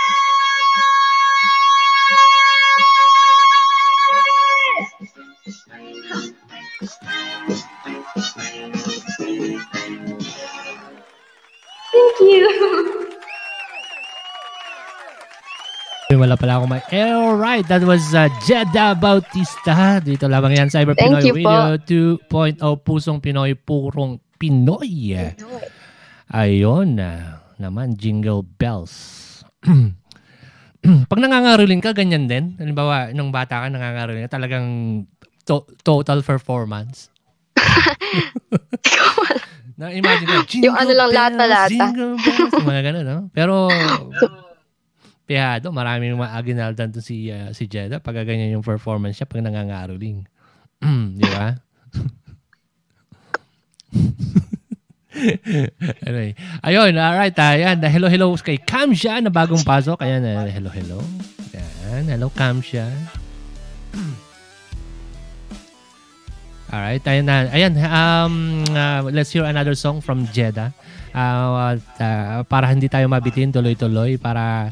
Thank you. Wala pala akong alright, that was Jedda Bautista. Dito lamang yan, Cyber Pinoy Radio 2.0, Pusong Pinoy, Purong Pinoy. Ayun naman, jingle bells. Pag nangangaruling ka, ganyan din? Halimbawa, nung bata ka, nangangaruling ka, talagang total performance. Na-imagine ka, yung ano lang, lata-lata. Jingle bells, mga ganun, no? Pero pihado, marami yung mga aginaldan to si Jedda pag ganyan yung performance siya pag nangangaruling. Di ba? Anyway, ayun, alright. Ayan, hello kay Kamsha na bagong pasok. Ayan, hello. Ayan, hello Kamsha. Alright, ayan na. Ayan, let's hear another song from Jedda. Para hindi tayo mabitin, tuloy-tuloy, para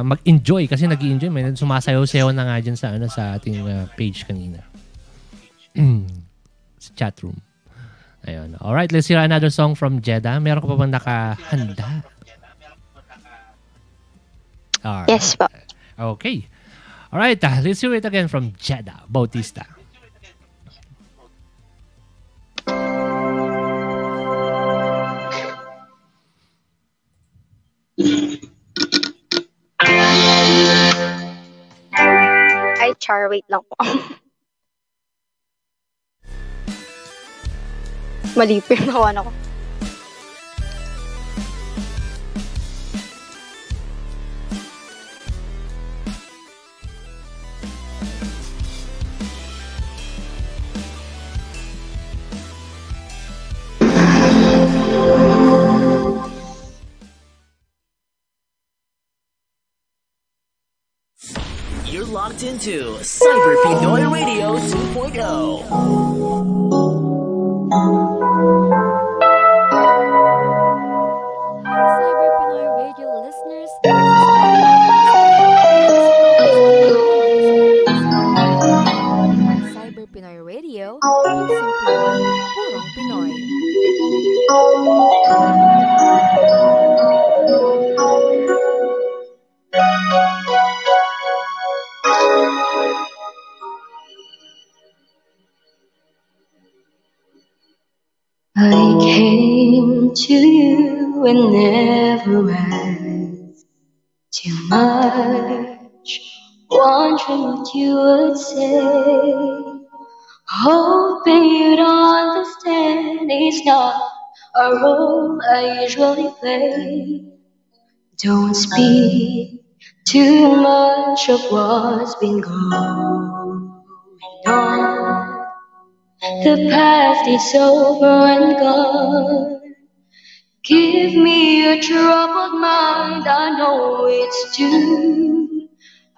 mag-enjoy kasi nag-i-enjoy, may sumasayaw-sayaw na nga dyan sa ating page kanina. Sa chat room. Ayun. All right, let's hear another song from Jedda. Meron ko pa bang nakahanda? Right. Yes po. Okay. All right, let's hear it again from Jedda Bautista. Char, wait lang po. Mali, pirmawan ako. You're locked into Cyber Pinoy Radio 2.0. Cyber Pinoy Radio listeners, Cyber Pinoy Radio, Purong Pinoy. I came to you and never asked too much, wondering what you would say, hoping you'd understand it's not a role I usually play. Don't speak too much of what's been going on. The past is over and gone. Give me your troubled mind, I know it's due.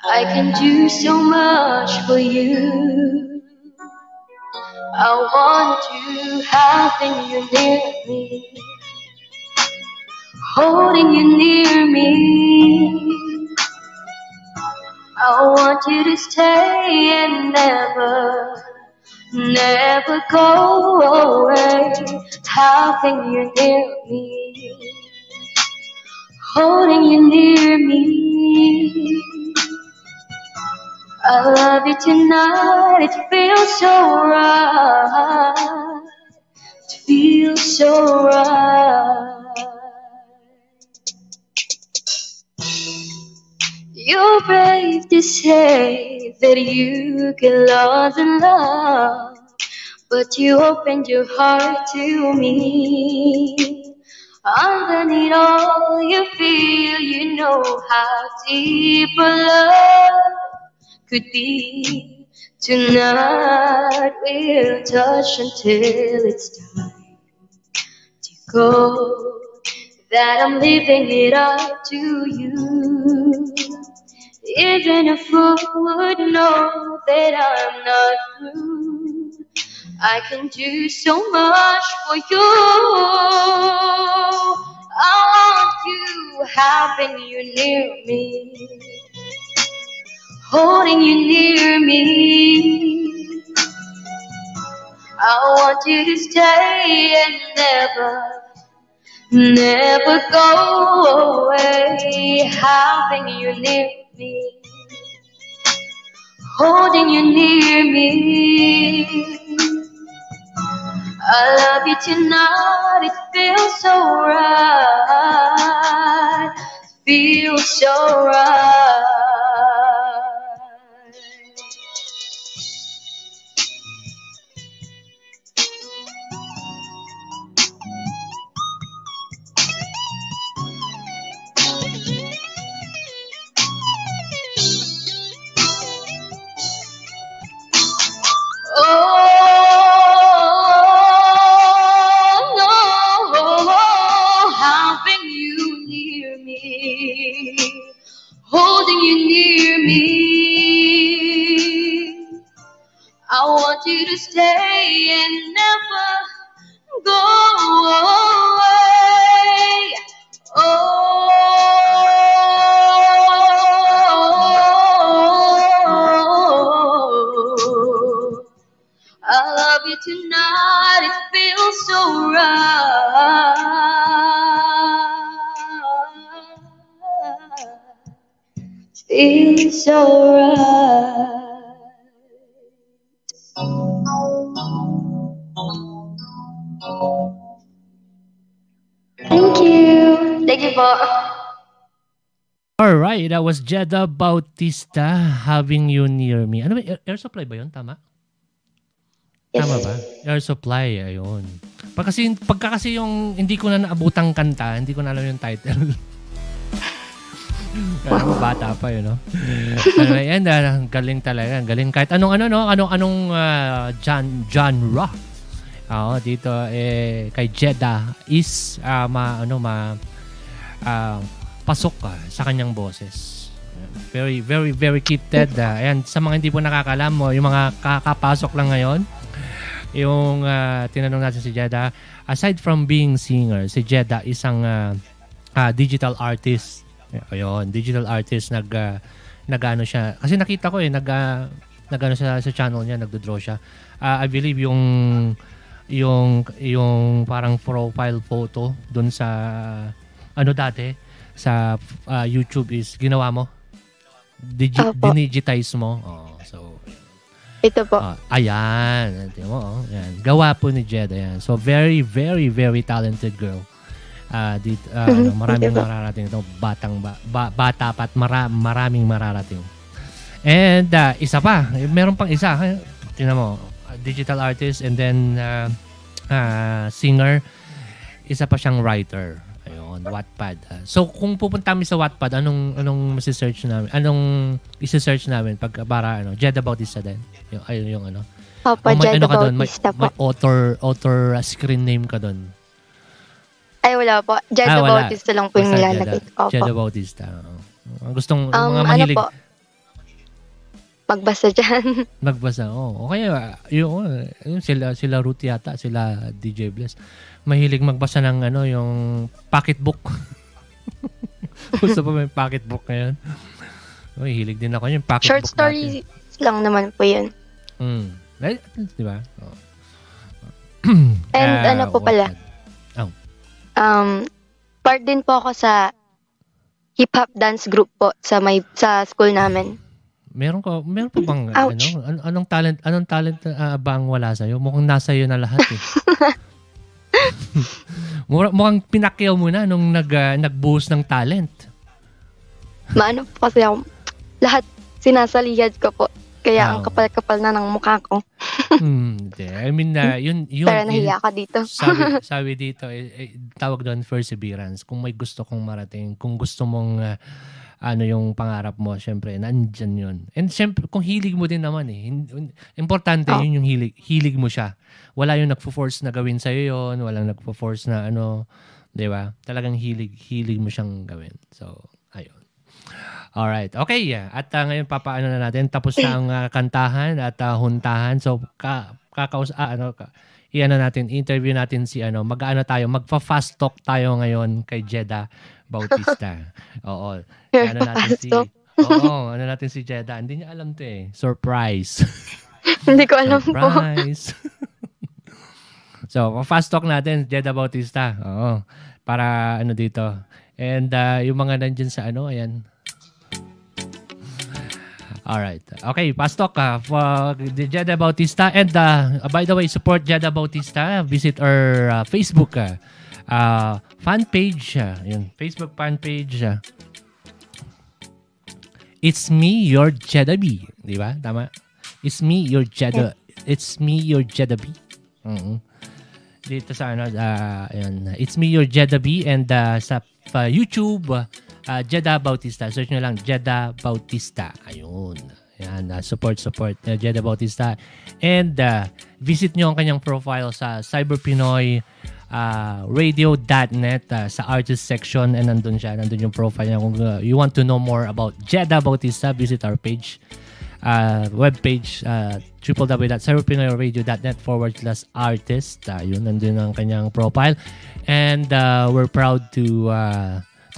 I can do so much for you. I want you, having you near me, holding you near me. I want you to stay and never go away, having you near me, holding you near me. I love you tonight, it feels so right, it feels so right. You're brave to say that you can love and love, but you opened your heart to me. Underneath all you feel, you know how deep a love could be. Tonight we'll touch until it's time to go, that I'm leaving it up to you. Even a fool would know that I'm not through. I can do so much for you. I want you, having you near me, holding you near me. I want you to stay and never, never go away, having you near me, holding you near me. I love you tonight, it feels so right, it feels so right. That was Jedda Bautista, having you near me. Ano ba? Air Supply ba yun? Tama? Yes. Tama ba? Air Supply, ayun. Pagka kasi yung hindi ko na naabutang kanta, hindi ko na alam yung title. Karang bata pa yun, no? Anyway, and galing talaga. Galing kahit anong genre. Oo, dito, kay Jedda is, pasok ka sa kanyang boses. Very, very, very gifted. Ayan, sa mga hindi po nakakalam mo, yung mga kakapasok lang ngayon, yung tinanong natin si Jedda, aside from being singer, si Jedda isang digital artist. Ayun, digital artist. Nag-ano siya. Kasi nakita ko nag-ano siya sa channel niya, nagdodraw siya. I believe yung parang profile photo dun sa dati sa YouTube is ginawa mo? Digitize mo? Oh, so, ito po. Ayan. Ito mo, ayan. Gawa po ni Jedda. Ayan. So, very, very, very talented girl. Maraming mararating itong bata pa at maraming mararating. And isa pa. Meron pang isa. Tingnan mo. Digital artist and then singer. Isa pa siyang writer. Wattpad. So kung pupunta kami sa Wattpad, anong masi-search namin? Anong isi-search namin pag para Jedda Bautista din. Yung ano. Opo, Jedda Bautista po. May author screen name ka doon. Ay wala po. Jedda Bautista lang po yung nilalagay. Opo. Jedda Bautista. Gustong mga mahilig. Ano po? Magbasa dyan. Magbasa, oo. Okay, yun, sila Ruth yata, sila DJ Bless. Mahilig magbasa ng yung pocketbook. Gusto pa may pocketbook ngayon. Uy, hilig din ako yung pocketbook. Short stories natin lang naman po yun. Mm. Right? Diba? Oh. And ano po pala? Oh. Part din po ako sa hip-hop dance group po sa school namin. Meron pa bang anong talent ba ang wala sa iyo? Mukhang nasa iyo na lahat eh. Mukhang pinakyaw mo na nung nagbuhos ng talent. Maano po kasi ako, lahat sinasalihan ko po. Kaya ang kapal-kapal na ng mukha ko. I mean, yun. Pero nahiya ka dito. sabi dito, tawag doon perseverance. Kung may gusto kong marating, kung gusto mong yung pangarap mo, syempre, nandyan yun. And syempre, kung hilig mo din naman eh. Importante yun yung hilig mo siya. Wala yung nagpo-force na gawin sa'yo yun. Walang nagpo-force na di ba? Talagang hilig mo siyang gawin. So, ayun. Alright. Okay. At ngayon papaano na natin. Tapos na ang kantahan at huntahan. So interview natin si magfa-fast talk tayo ngayon kay Jedda Bautista. Oo. Ano natin si Jedda. Hindi niya alam 'to eh. Surprise. Hindi ko alam po. Surprise. So, fast talk natin Jedda Bautista. Oo. Para ano dito. And yung mga nandiyan sa ayan. Alright. Okay, fast talk for Jedda Bautista. And by the way, support Jedda Bautista. Visit our Facebook fan page. Yun, Facebook fan page. It's me, your Jedda B. Di ba? Tama? It's me, your Jedda. It's me, your Jedda B. Dito sa yun. It's me, your Jedda B. And sa YouTube, Jedda Bautista. Search nyo lang Jedda Bautista. Ayun. Ayan, support Jedda Bautista. And visit nyo ang kanyang profile sa Cyber Pinoy radio.net sa artist section. And nandun siya. Nandun yung profile niya. Kung you want to know more about Jedda Bautista, visit our page. Webpage www.cyberpinoyradio.net/artist. Yun, nandun ang kanyang profile. And we're proud to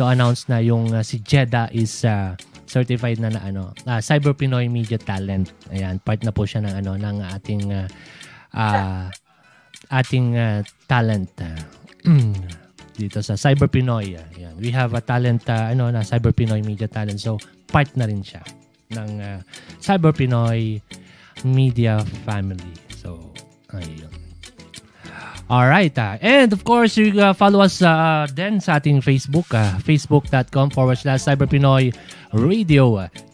announce na yung si Jedda is certified na Cyber Pinoy Media Talent. Ayan, part na po siya ng ng ating talent dito sa Cyber Pinoy. Ayan, we have a talent na Cyber Pinoy Media Talent. So part na rin siya ng Cyber Pinoy Media Family. So ayun. Alright, and of course, you follow us then sa ating Facebook, facebook.com/CyberPinoyRadio.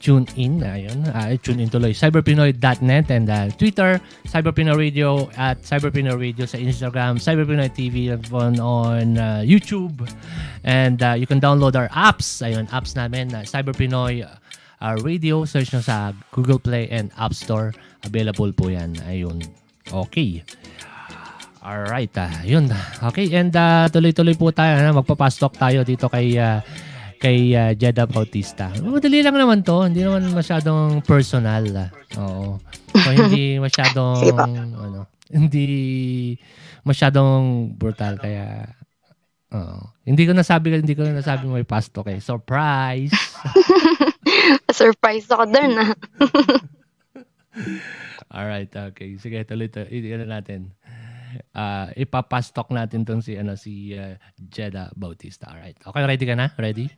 Tune in, ayun, tune in tuloy, cyberpinoy.net, and Twitter, CyberPinoyRadio, at CyberPinoyRadio sa Instagram, CyberPinoyTV on YouTube, and you can download our apps, ayun, apps namin, CyberPinoy Radio, search nyo sa Google Play and App Store, available po yan, ayun, okay. Alright, yun. Okay, and tuloy-tuloy po tayo. Magpapastok tayo dito kay Jedda Bautista. Madali lang naman to. Hindi naman masyadong personal. Oo. So, hindi masyadong, hindi masyadong brutal. Kaya, hindi ko nasabi may pastok eh. Surprise! Surprise ako dun, ha? Alright, okay. Sige, tuloy-tuloy. Ito natin. Ipapastok natin tong si Jedda Bautista. Alright. Okay, ready ka na? Ready?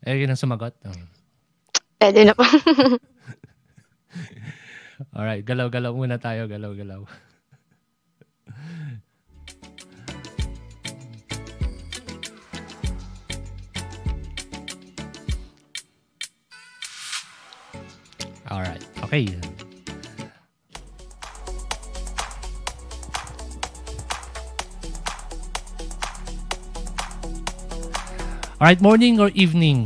Yun ang sumagot. Ready na po. Alright, galaw-galaw muna tayo. Galaw-galaw. Alright. Okay. Alright, morning or evening?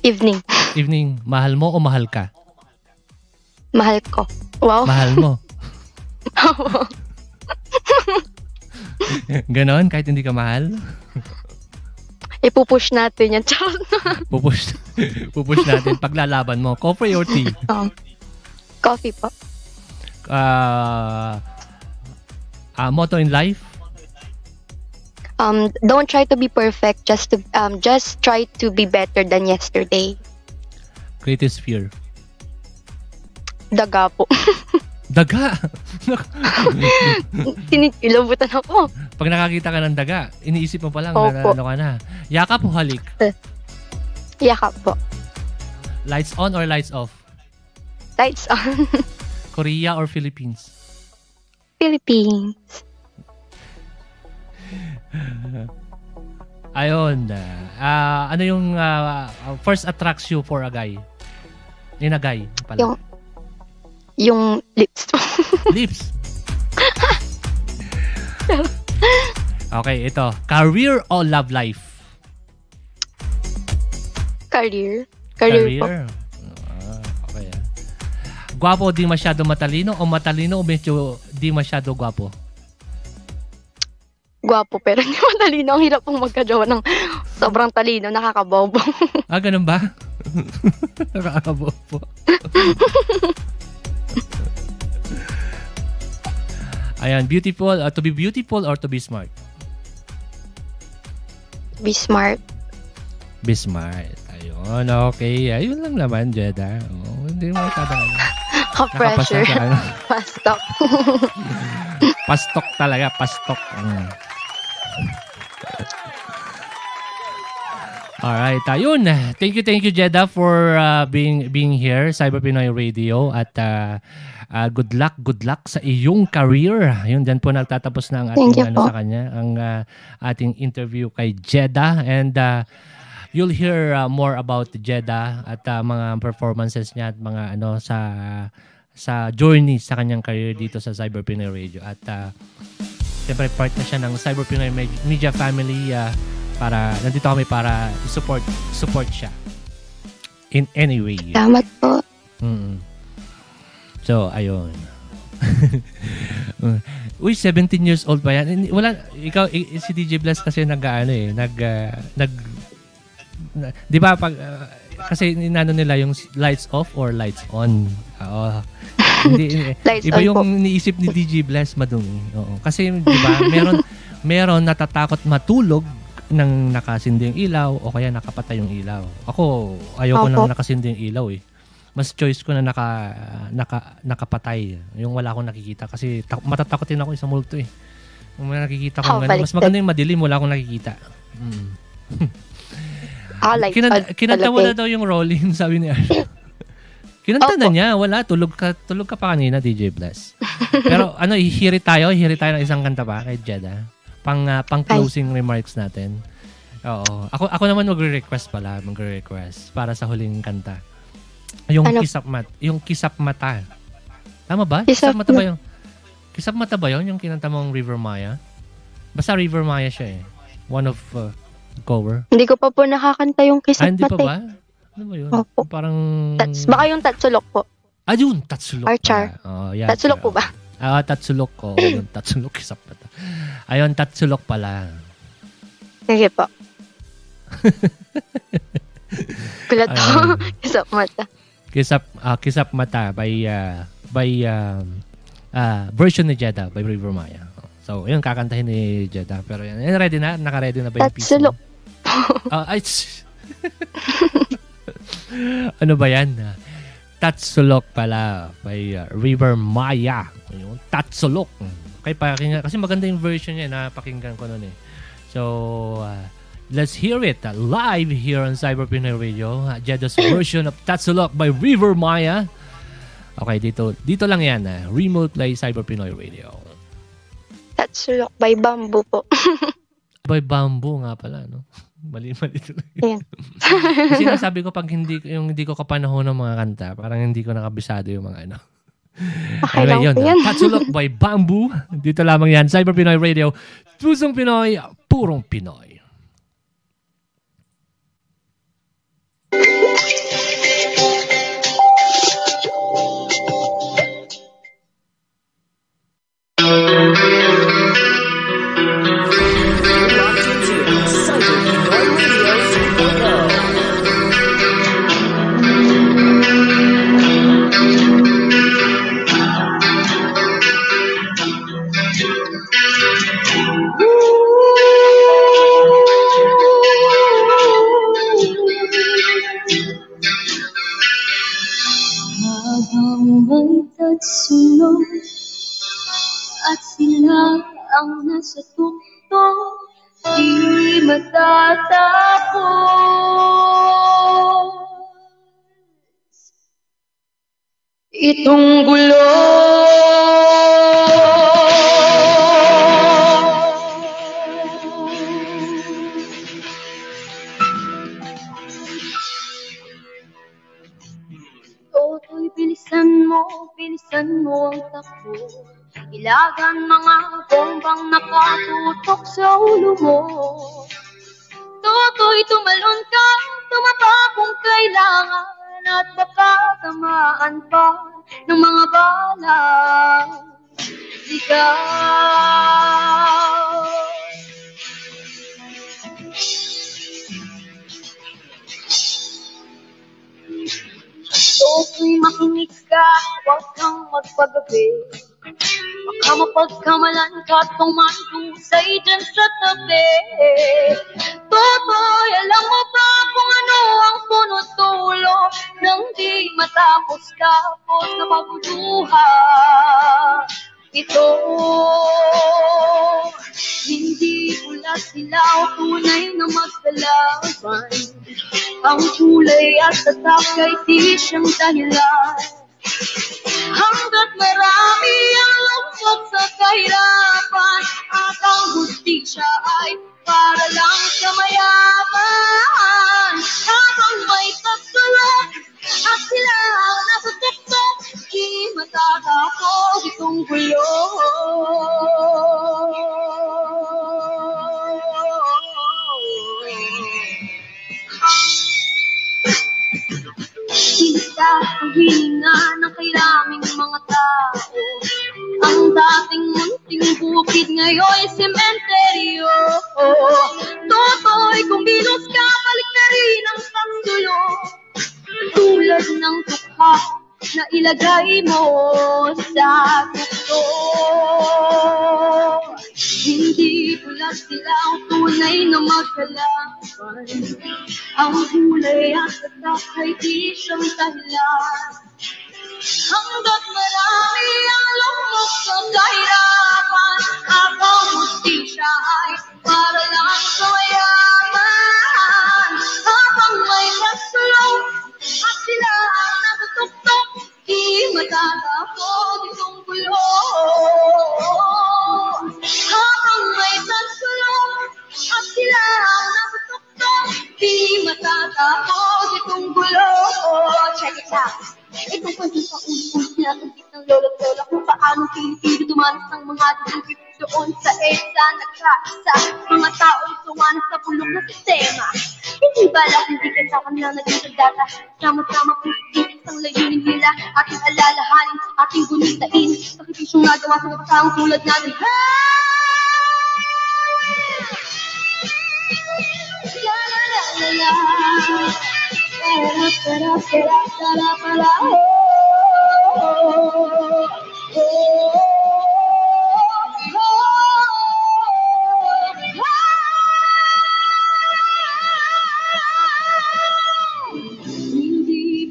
Evening. Evening. Mahal mo o mahal ka? Mahal ko. Wow. Mahal mo. Ganon, kahit hindi ka mahal? Ipupush natin yan. Pupush natin. Paglalaban mo. Coffee or tea? Coffee po. Motto in life? Don't try to be perfect, just try to be better than yesterday. Greatest fear? Daga po. Daga? Tinikilabutan ako. Pag nakakita ka ng daga, iniisip mo pa lang ka na. Yakap o halik? Yakap po. Lights on or lights off? Lights on. Korea or Philippines? Philippines. Ayun. Ano yung first attracts you for a guy? In a guy pala. Yung lips. Lips. Okay, ito. Career or love life? Career. Okay. Guwapo di masyado matalino o matalino o medyo di masyado guwapo? gwapo pero hindi matalino. Ang hirap pong magkajawa ng sobrang talino, nakakabobo. Ah, ganun ba? Nakakabobo. Ayan, beautiful. To be beautiful or to be smart? Be smart. Be smart. Ayun, okay. Ayun lang naman, Jedda. Oh, hindi mo tatanggapin. Ka-pressure. Pastok. Pastok talaga, pastok. Alright, ayun. Thank you Jedda for being here, Cyber Pinoy Radio. At good luck sa iyong career. Ayun, dyan po nagtatapos na ang ating, sa kanya, ang ating interview kay Jedda. And you'll hear more about Jedda at mga performances niya at mga ano sa journey sa kanyang career dito sa Cyber Pinoy Radio. At siyempre part na siya ng Cyber Pinoy Media family, para nandito kami para support siya in any way. Salamat po. Mm-mm. So ayun. Uy, 17 years old pa yan. Wala, ikaw si DJ Blast kasi di ba pag kasi inano nila yung lights off or lights on. Oo. Hindi, iba yung iniisip ni DJ Bless madumi. Oo. Kasi di ba meron natatakot matulog nang nakasindi yung ilaw o kaya nakapatay yung ilaw. Ako ayoko nang nakasindi yung ilaw eh. Mas choice ko na nakapatay. Yung wala akong nakikita kasi matatakotin ako sa multo eh. Yung nakikita ko ganun, mas maganda yung madilim, wala akong nakikita. Mm. Like kinanta wala daw yung Rolling, sabi ni Arlo. Kinanta na niya, wala. Tulog ka pa kanina, DJ Bless. Pero ano, hihiri tayo ng isang kanta pa kay Jedda. Pang closing remarks natin. Oo. Ako naman magre-request para sa huling kanta. Yung ano? Kisap Mata. Tama ba? Kisap Mata ba yun? Yung kinanta mong Rivermaya? Basta Rivermaya siya eh. One of... cover. Hindi ko pa po nakakanta yung Kisap Mata. Hindi pa ba? Ano ba yun? Opo. Parang... baka yung Tatsulok po. Ah, yun! Tatsulok. Archer. Oh, yeah, Tatsulok po ba? Ah, Tatsulok. Oh, yun, Tatsulok, Kisap Mata. Ayun, Tatsulok pala. Sige po. Kulat ko. Kisap Mata. Kisap Mata by version ni Jedda by Rivermaya. So, yun, kakantahin ni Jedda. Pero yan, ready na? Naka-ready na ba yung piece? Tatsulok. Ano ba yan? Tatsulok pala by Rivermaya. Yung Tatsulok. Okay, pakinggan. Kasi maganda yung version niya. Napakinggan ko nun eh. So, let's hear it live here on Cyber Pinoy Radio. Jedda's version of Tatsulok by Rivermaya. Okay, dito lang yan. Remote Play Cyber Pinoy Radio. Tatsulok by Bamboo po. By Bamboo nga pala, no? Mali tuloy. Yeah. Kasi nasabi ko pag hindi ko kapanahon ng mga kanta, parang hindi ko nakabisado yung mga ano. Okay lang yun. Tatsulok by Bamboo. Dito lamang yan. Cyber Pinoy Radio. Pusong Pinoy, purong Pinoy. Tatsulok at sila ang nasa tuktok, di matatapos itong gulo. Bilisan mo ang takbo, ilagan mga bombang nakatutok sa ulo mo. Toto'y tumalon ka, tumapa kung kailangan, at baka tamaan pa ng mga bala. Ikaw Kung makinig ka, huwag kang magpagabi. Baka mapagkamalan ka at tumatusay dyan sa tabi. Baboy, alam mo ba kung ano ang puno-tulo nang di matapos ka po sa paguluha? Ito, hindi pula silaw, tunay na magkalaban. Ang kulay at tatak ay di siyang dahilan. Hanggat marami ang lungsod sa kahirapan, at ang hustisya ay para lang sa mayaman. Habang may tatsulok at sila ang nasa tuktok, di matatakot itong gulo. Kita ang hininga ng kairaming mga tao. Ang dating munting bukid ngayon ay sementeryo. Totoy, kung bilos ka, balik na rin ang pagdulo. Tulad ng tukha na ilagay mo sa gusto. Hindi pula sila ang tunay na magkalaban. Ang hulay at atak ay di siyang dahilan. Hanggat marami ang lumok sa kahirapan, at ang hustisya ay para lang sa mayaman. Habang may masulong at sila ang natutuktok, di matatapos itong gulo. Habang may masulong at sila ang natutuktok, di matatapos itong gulo. Check it out. Itong pagkakaunod na tagit ng lolo-lola kung paano pinipili dumanas ng mga dugit doon sa EDSA. Nagkaisa mga taong sumanas sa pulong na sistema. Hindi balak, hindi ka sa kanila naging sagdata. Sama-sama po ang layunin nila. Ating alalahanin, ating gunitain. Pakipisyong nagawa sa magkakaang tulad natin. La la la la la. Hindi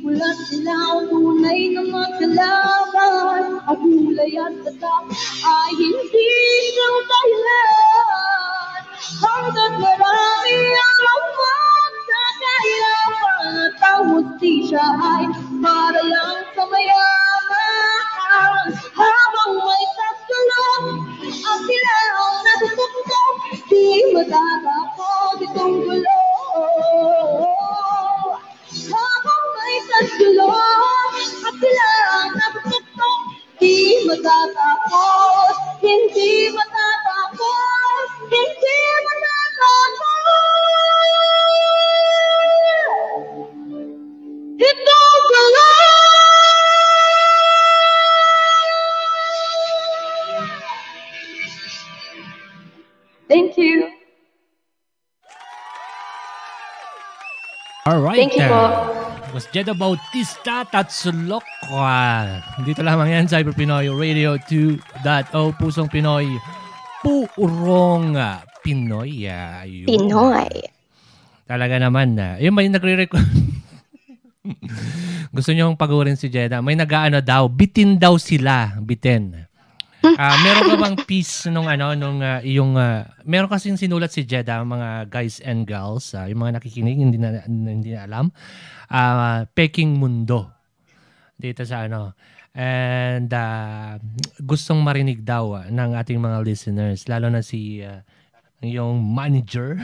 pula sila ang tunay na magkalaban. Ang gulay at tatak ay hindi siyang dahilan. Hanggang marami ang lawag sa kahilan. At ang hustisya ay para lang sa mayaman. Habang may tatsulok at sila ang natutuktok, di matatapos itong gulo. Habang may tatsulok at sila ang natutuktok, di matatapos, hindi matatapos, hindi matatapos. It don't belong. Thank you. All right. Thank you po. It was Jedda Bautista, Tatsulok. Dito lamang yan, Cyber Pinoy Radio 2.0. Pusong Pinoy. Purong Pinoy. Ayun. Pinoy. Talaga naman. Yung may nagre-record. Gusto nyo yung pagurin si Jedda. May nag-ano daw, bitin daw sila, bitin. Meron ka bang piece nung ano, nung yung, meron kasing sinulat si Jedda, mga guys and girls, yung mga nakikinig, hindi na alam, Peking Mundo, dito sa ano. And gustong marinig daw ng ating mga listeners, lalo na si yung manager.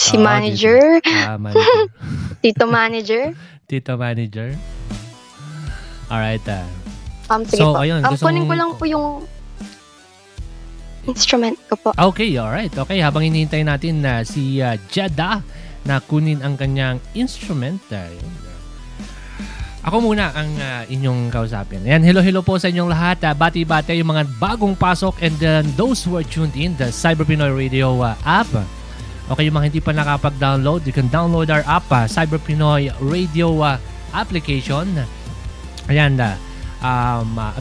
Si manager. Manager. Tito manager. Tito manager. Alright. So, po. Ayun. Kunin ko lang po yung instrument ko po. Okay, alright. Okay, habang hinihintay natin na si Jedda na kunin ang kanyang instrument. Ako muna ang inyong kausapin. Ayan, hello-hello po sa inyong lahat. Bati-bati yung mga bagong pasok and those who are tuned in the Cyber Pinoy Radio app. Okay, yung mga hindi pa nakapag-download, you can download our app, Cyber Pinoy Radio application. Ayan,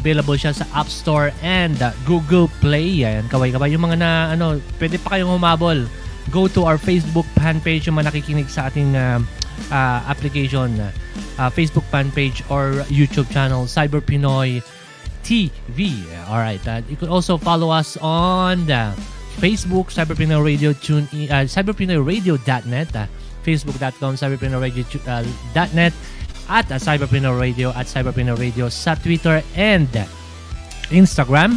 available siya sa App Store and Google Play. Ayan, kaway-kaway. Yung mga na, ano, pwede pa kayong humabol. Go to our Facebook fan page yung mga nakikinig sa ating application. Facebook fan page or YouTube channel, Cyber Pinoy TV. Alright, you could also follow us on the Facebook, Cyber Pinoy Radio, TuneIn, cyberpinoyradio.net, facebook.com, cyberpinoyradio.net, at Cyber Pinoy Radio, at Cyber Pinoy Radio sa Twitter and Instagram.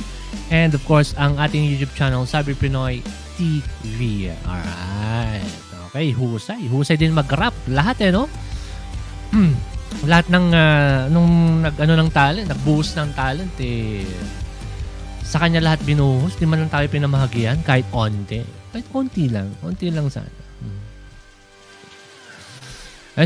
And of course, ang ating YouTube channel, Cyber Pinoy TV. Alright. Okay, husay. Husay din mag-rap. Lahat eh, no? Lahat ng nung nag-ano ng talent, nag-boost ng talent eh, sa kanya lahat binuhos, di man lang tayo pinamahagian kahit onte. Kahit konti lang sana. Ay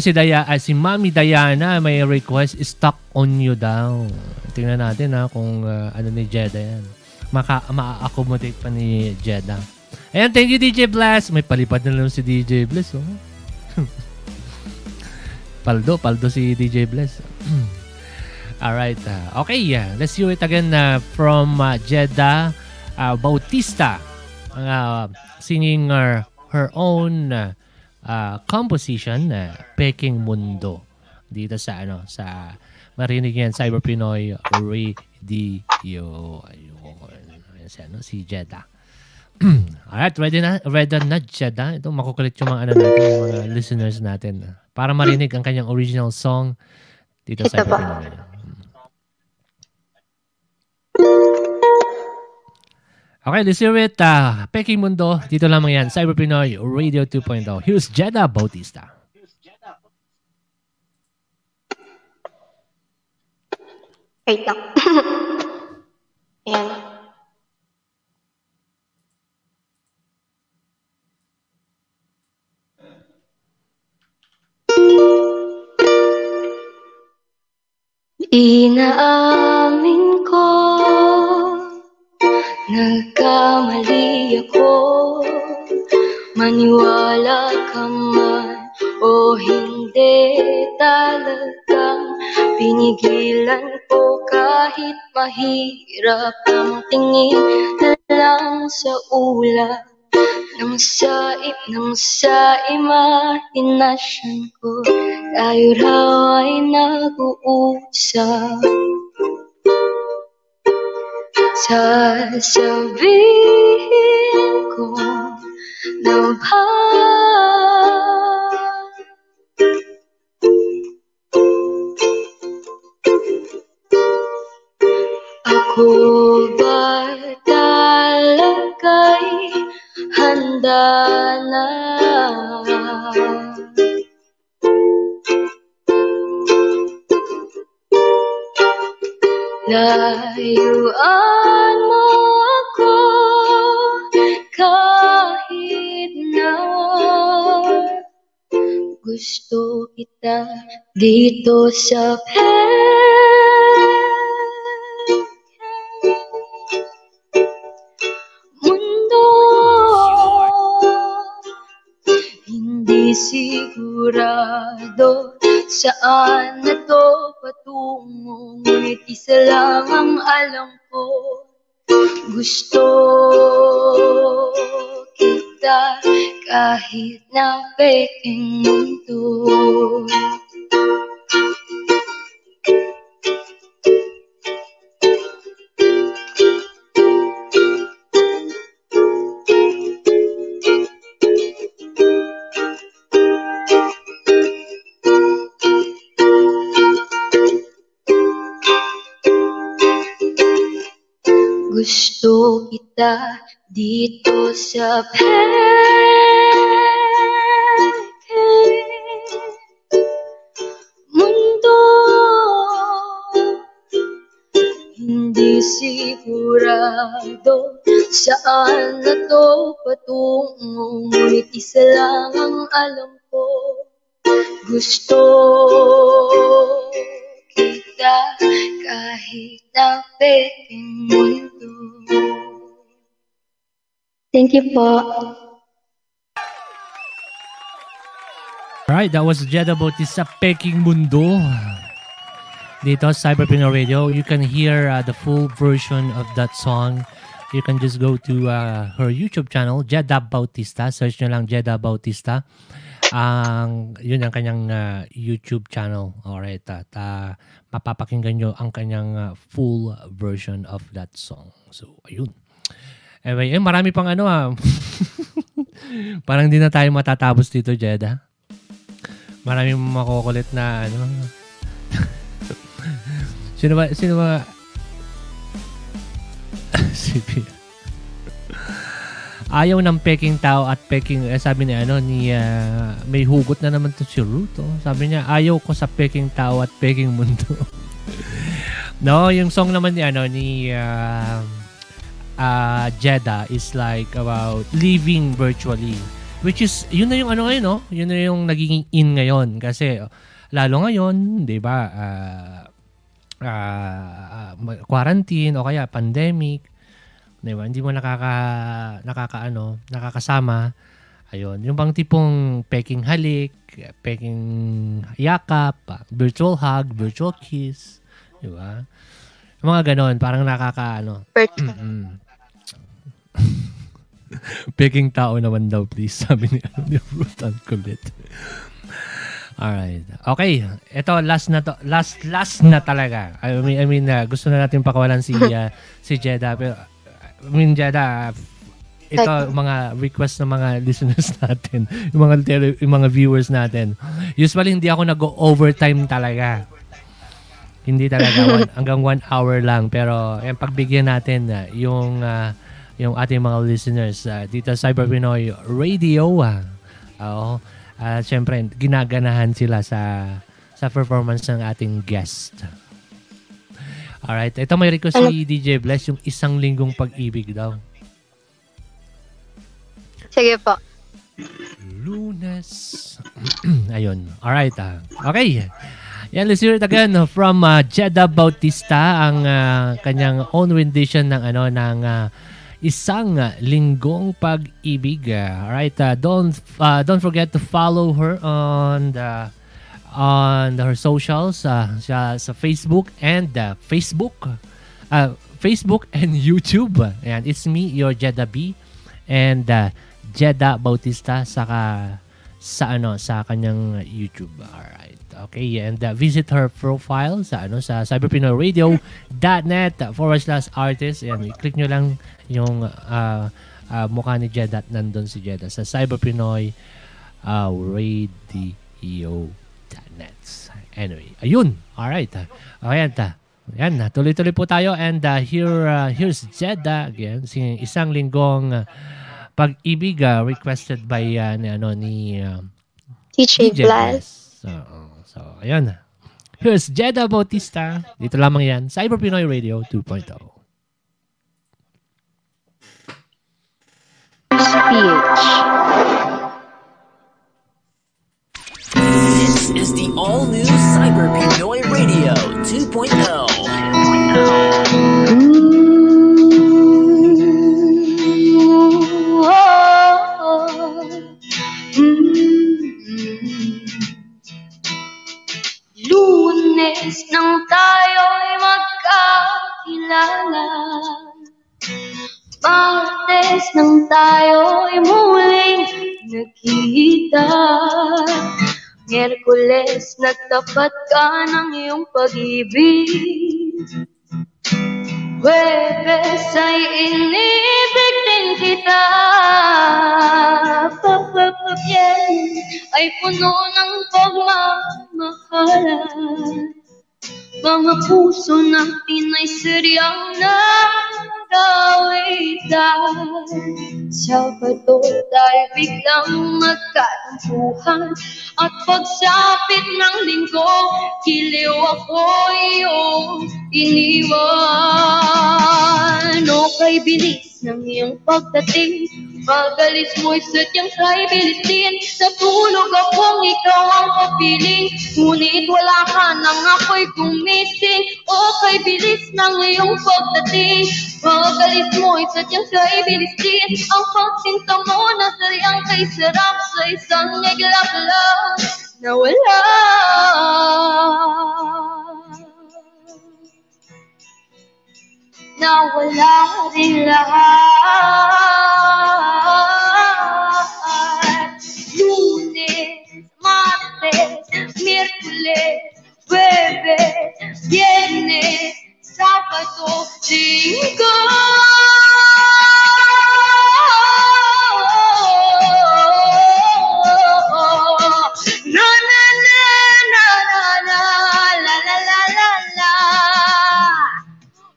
si Mami Diana may request, stuck on you daw. Tingnan natin ha kung ano ni Jedda yan. Ma-accommodate pa ni Jedda. Ayan, thank you DJ Bless. May palipad na lang si DJ Bless. Oh. Paldo si DJ Bless. Alright. Okay, let's hear it again from Jedda Bautista, singing her own composition, Peking Mundo. Dito sa, ano, sa marinig yan, Cyber Pinoy Radio. Ayun si, ano, si Jedda. Alright, ready na Jedda. Ito, makukulit yung mga, ano, natin, yung mga listeners natin. Para marinig ang kanyang original song dito sa Cyber Pinoy. Okay, let's hear it. Peking Mundo, dito lamang yan. Cyber Pinoy Radio 2.0. Here's Jedda Bautista. Wait lang. Ayan. Inaamin ko, nagkamali ako. Maniwala ka man o hindi, talagang pinigilan ko. Kahit mahirap ang tingin na lang sa ulap ng sa imahinasyon ko, tayo raw ay nag-uusap. Sasabihin ko na ba ako ba talaga'y handa na? Layuan mo ako kahit na gusto kita dito sa mundo. Hindi sigurado saan na to patungo, ngunit isa lang ang alam ko, gusto kita kahit na peking mundo. Gusto kita dito sa peking mundo. Hindi sigurado saan na to patungo, ngunit isa lang ang alam ko, gusto kita kahit na peking mundo. Thank you po. Alright, that was Jedda Bautista, Peking Mundo. Dito, Cyber Pinoy Radio. You can hear the full version of that song. You can just go to her YouTube channel, Jedda Bautista. Search nyo lang Jedda Bautista. Yun ang kanyang YouTube channel. Alright, at mapapakinggan nyo ang kanyang full version of that song. So, ayun. Anyway, marami pang ano Parang di na tayo matatapos dito, Jedda. Maraming makukulit na ano. Sino ba? Si Pia. Ayaw ng peking tao at peking, sabi ni ano, ni may hugot na naman to si Ruto. Sabi niya, ayaw ko sa peking tao at peking mundo. No, yung song naman ni ano, ni Jedda is like about living virtually. Which is, yun na yung ano ngayon, no? Yun na yung naging in ngayon. Kasi, lalo ngayon, di ba, quarantine o kaya pandemic, di ba, hindi mo nakakasama. Ayun, yung bang tipong peking halik, peking yakap, virtual hug, virtual kiss, di ba? Yung mga ganon, parang nakakaano. Peking tao naman daw, please. Sabi ni Ruth and Colette. Alright. Okay. Ito, last na to. Last na talaga. I mean, gusto na natin pakawalan si Jedda. Pero, I mean, Jedda, ito, mga request ng mga listeners natin. Yung mga viewers natin. Usually, hindi ako nag-overtime talaga. Hindi talaga. Hanggang 1 hour lang. Pero, yan, pagbigyan natin yung ating mga listeners dito sa Cyber Pinoy Radio. Siyempre, ginaganahan sila sa performance ng ating guest. Alright, ito may request si DJ Bless, yung Isang Linggong Pag-ibig daw. Sige po. Lunes. Ayun. Alright. Okay. Yeah, let's hear it again from Jedda Bautista, ang kanyang own rendition ng Isang Linggong Pag-ibig. Alright, don't forget to follow her on her socials, sa Facebook and Facebook and YouTube. And it's me, your Jedda B, and Jedda Bautista sa kanyang YouTube. Alright. Okay, and visit her profile sa cyberpinoyradio.net/artist, and click nyo lang yung mukha ni Jedda at nandun si Jedda sa cyberpinoyradio.net. Anyway, ayun. Alright. Okay, yan, tuloy-tuloy po tayo, and here's Jedda again, singing Isang Linggong Pag-ibig, requested by TJ Bless. So, ayan. Here's Jedda Bautista. Dito lamang yan. Cyber Pinoy Radio 2.0. Speech. This is the all-new Cyber Pinoy Radio 2.0. Lunes nang tayo'y magkakilala, Martes nang tayo'y muling nakita, Miyerkules nagtapat ka ng iyong pag-ibig, Huwebes ay inibig din kita, Papapapyan ay puno ng pagmamahalan, mga puso natin ay seryang nagawitan, Sabado tayo biglang magkatampuhan, at pagsapit ng linggo, kiliw ako iyong iniwan. O kay bilis ng iyong pagdating, pagalis mo'y sadyang kay bilisin, sa tulog akong ikaw ang papiling, ngunit wala ka nang ako'y gumising. O kay bilis ng iyong pagdating, Magalis mo, isa't yung sa ibilistin. Ang pagsinta mo, nasariang kay sarap sa isang naglaplap na wala. Na wala rin lahat. Lunes, Martes, Miyerkules, Huwebes, Biyernes, Sabado, Linggo. La la la la la la la la la la.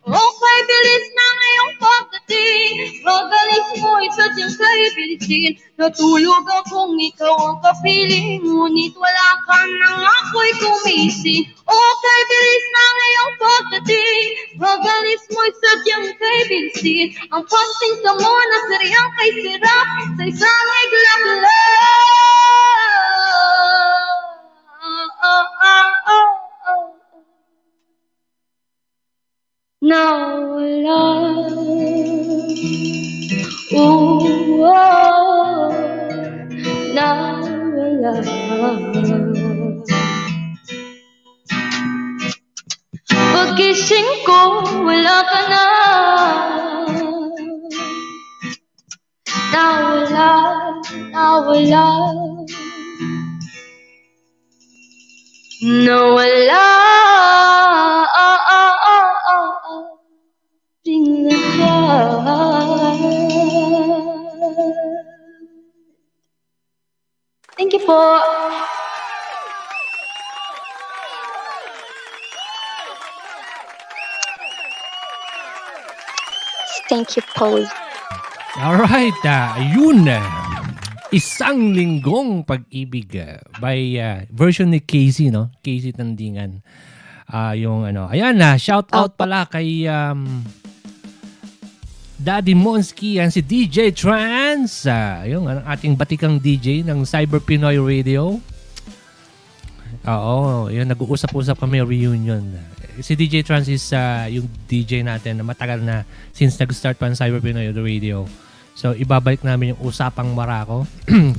Okay, bilis na ngayong pagdating. Magalis mo, isa't yung kaibilisin. Natulog akong ikaw ang kapiling, ngunit wala ka nang ako'y kumising. Okay, bilis na ngayong pagdating. Magalis mo, isa't yung kaibilisin. Ang pasting sa mo, nasariang kay sirap sa isang naglaglag. Nawala. Oh, oh, nawala. Pagkising ko, wala ka na. Nawala, nawala. Nawala. Thank you po. Thank you po. Alright, yun. Isang Linggong Pag-ibig by version ni KZ, no? KZ Tandingan. Yung ano. Ayan na, shout out pala kay Daddy Monski, yan si DJ Trans. Yung ang ating batikang DJ ng Cyber Pinoy Radio. Oo, yun, nag-uusap-usap kami reunion. Si DJ Trans is yung DJ natin na matagal na since nag-start pa ang Cyber Pinoy Radio. So, ibabalik namin yung Usapang Barako.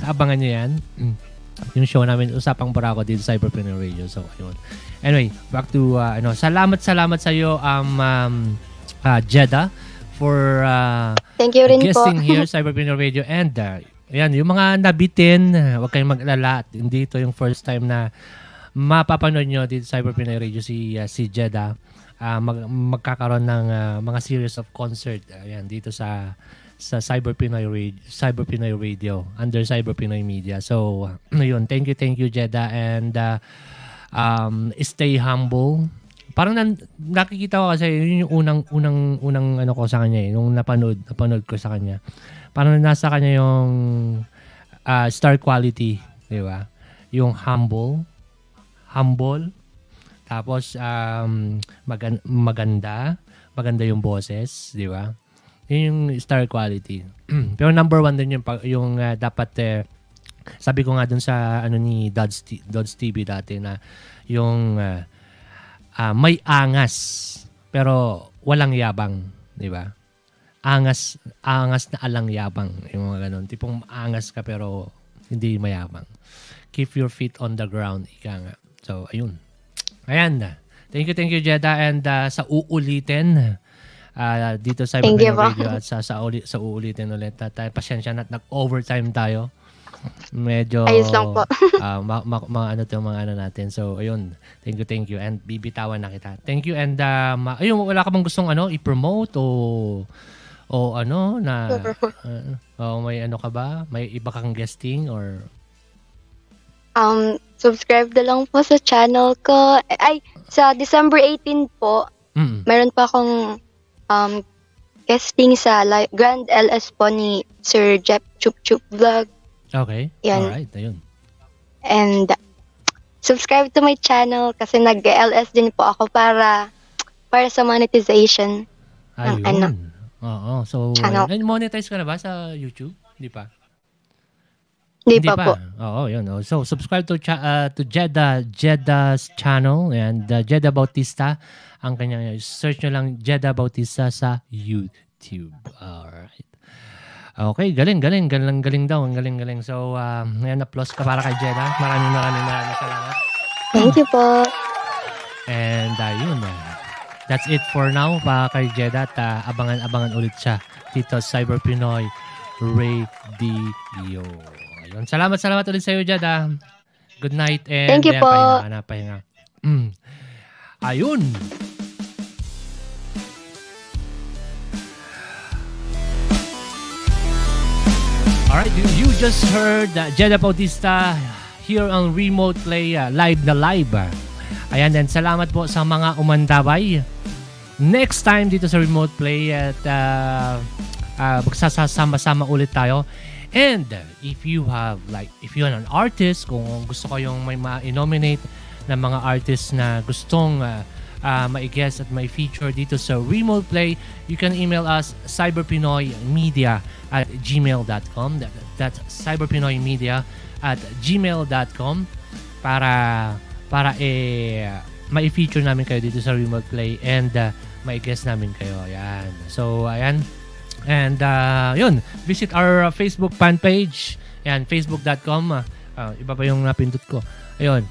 Abangan nyo yan. Yung show namin, Usapang Barako din Cyber Pinoy Radio. So, ayun. Anyway, back to, ano, salamat sa'yo, Jedda, for thank you rin guesting po here, Cyber Pinoy Radio. And ayan, yung mga nabitin, huwag kayong mag-alala. Hindi ito yung first time na mapapanood nyo dito sa Cyber Pinoy Radio si Jedda. Magkakaroon ng mga series of concert. Ayan, dito sa Cyber Pinoy Radio under Cyber Pinoy Media. So, yun. Thank you, Jedda. And stay humble. Parang nakikita ko kasi yun yung unang ano ko sa kanya eh, nung napanood ko sa kanya. Parang nasa kanya yung star quality, di ba? Yung humble, tapos maganda yung boses, di ba? Yun yung star quality. Pero number one din yung dapat sabi ko nga dun sa ano ni Dodge TV dati na yung may angas pero walang yabang, di ba? Angas na alang yabang, yung mga ganun. Tipong angas ka pero hindi mayabang. Keep your feet on the ground, ika nga. So, ayun. Ayan na. Thank you, Jedda. And sa uulitin, dito sa Cyber Pinoy Radio at sa uulitin ulit. Pasensya na at nag-overtime tayo. Medyo ayos lang po. Mga ano natin. So, ayun. Thank you. And bibitawan na kita. Thank you. And ayun, wala ka bang gustong ano i-promote o ano na may ano ka ba? May iba kang guesting or subscribe na lang po sa channel ko. Ay, sa December 18 po. Meron pa akong guesting sa Grand LS po ni Sir Jeff Chupchup Vlog. Okay. Yan. Alright, ayun. And subscribe to my channel kasi nag-LS din po ako para sa monetization. Ayun. Ano. Oo. So, monetize ka na ba sa YouTube? Hindi pa. Hindi pa po. Oo, yun. Oh. So, subscribe to Jedda's channel and Jedda Bautista. Ang kanyang, search nyo lang Jedda Bautista sa YouTube. Alright. Okay, galing daw. Ang galing. So, ngayon, applause ka para kay Jedda. Maraming salamat. Thank you po. And, yun. That's it for now para kay Jedda. At abangan ulit siya dito sa Cyber Pinoy Radio. Yun. Salamat ulit sa iyo, Jedda. Good night and thank you po. Pahinga. Ayun. Alright, you just heard Jedda Bautista here on Remote Play live. Ayan, and salamat po sa mga umandabay. Next time dito sa Remote Play at magsasama-sama ulit tayo. And if you are an artist, kung gusto kayong may ma-nominate na mga artists na gustong ma-guess at may feature dito sa Remote Play, you can email us cyberpinoymedia@gmail.com. That's cyberpinoymedia@gmail.com para ma-feature namin kayo dito sa Remote Play and ma-guess namin kayo. Ayan. So, ayan. And yun, visit our Facebook fan page and facebook.com iba pa yung napindot ko. Ayun,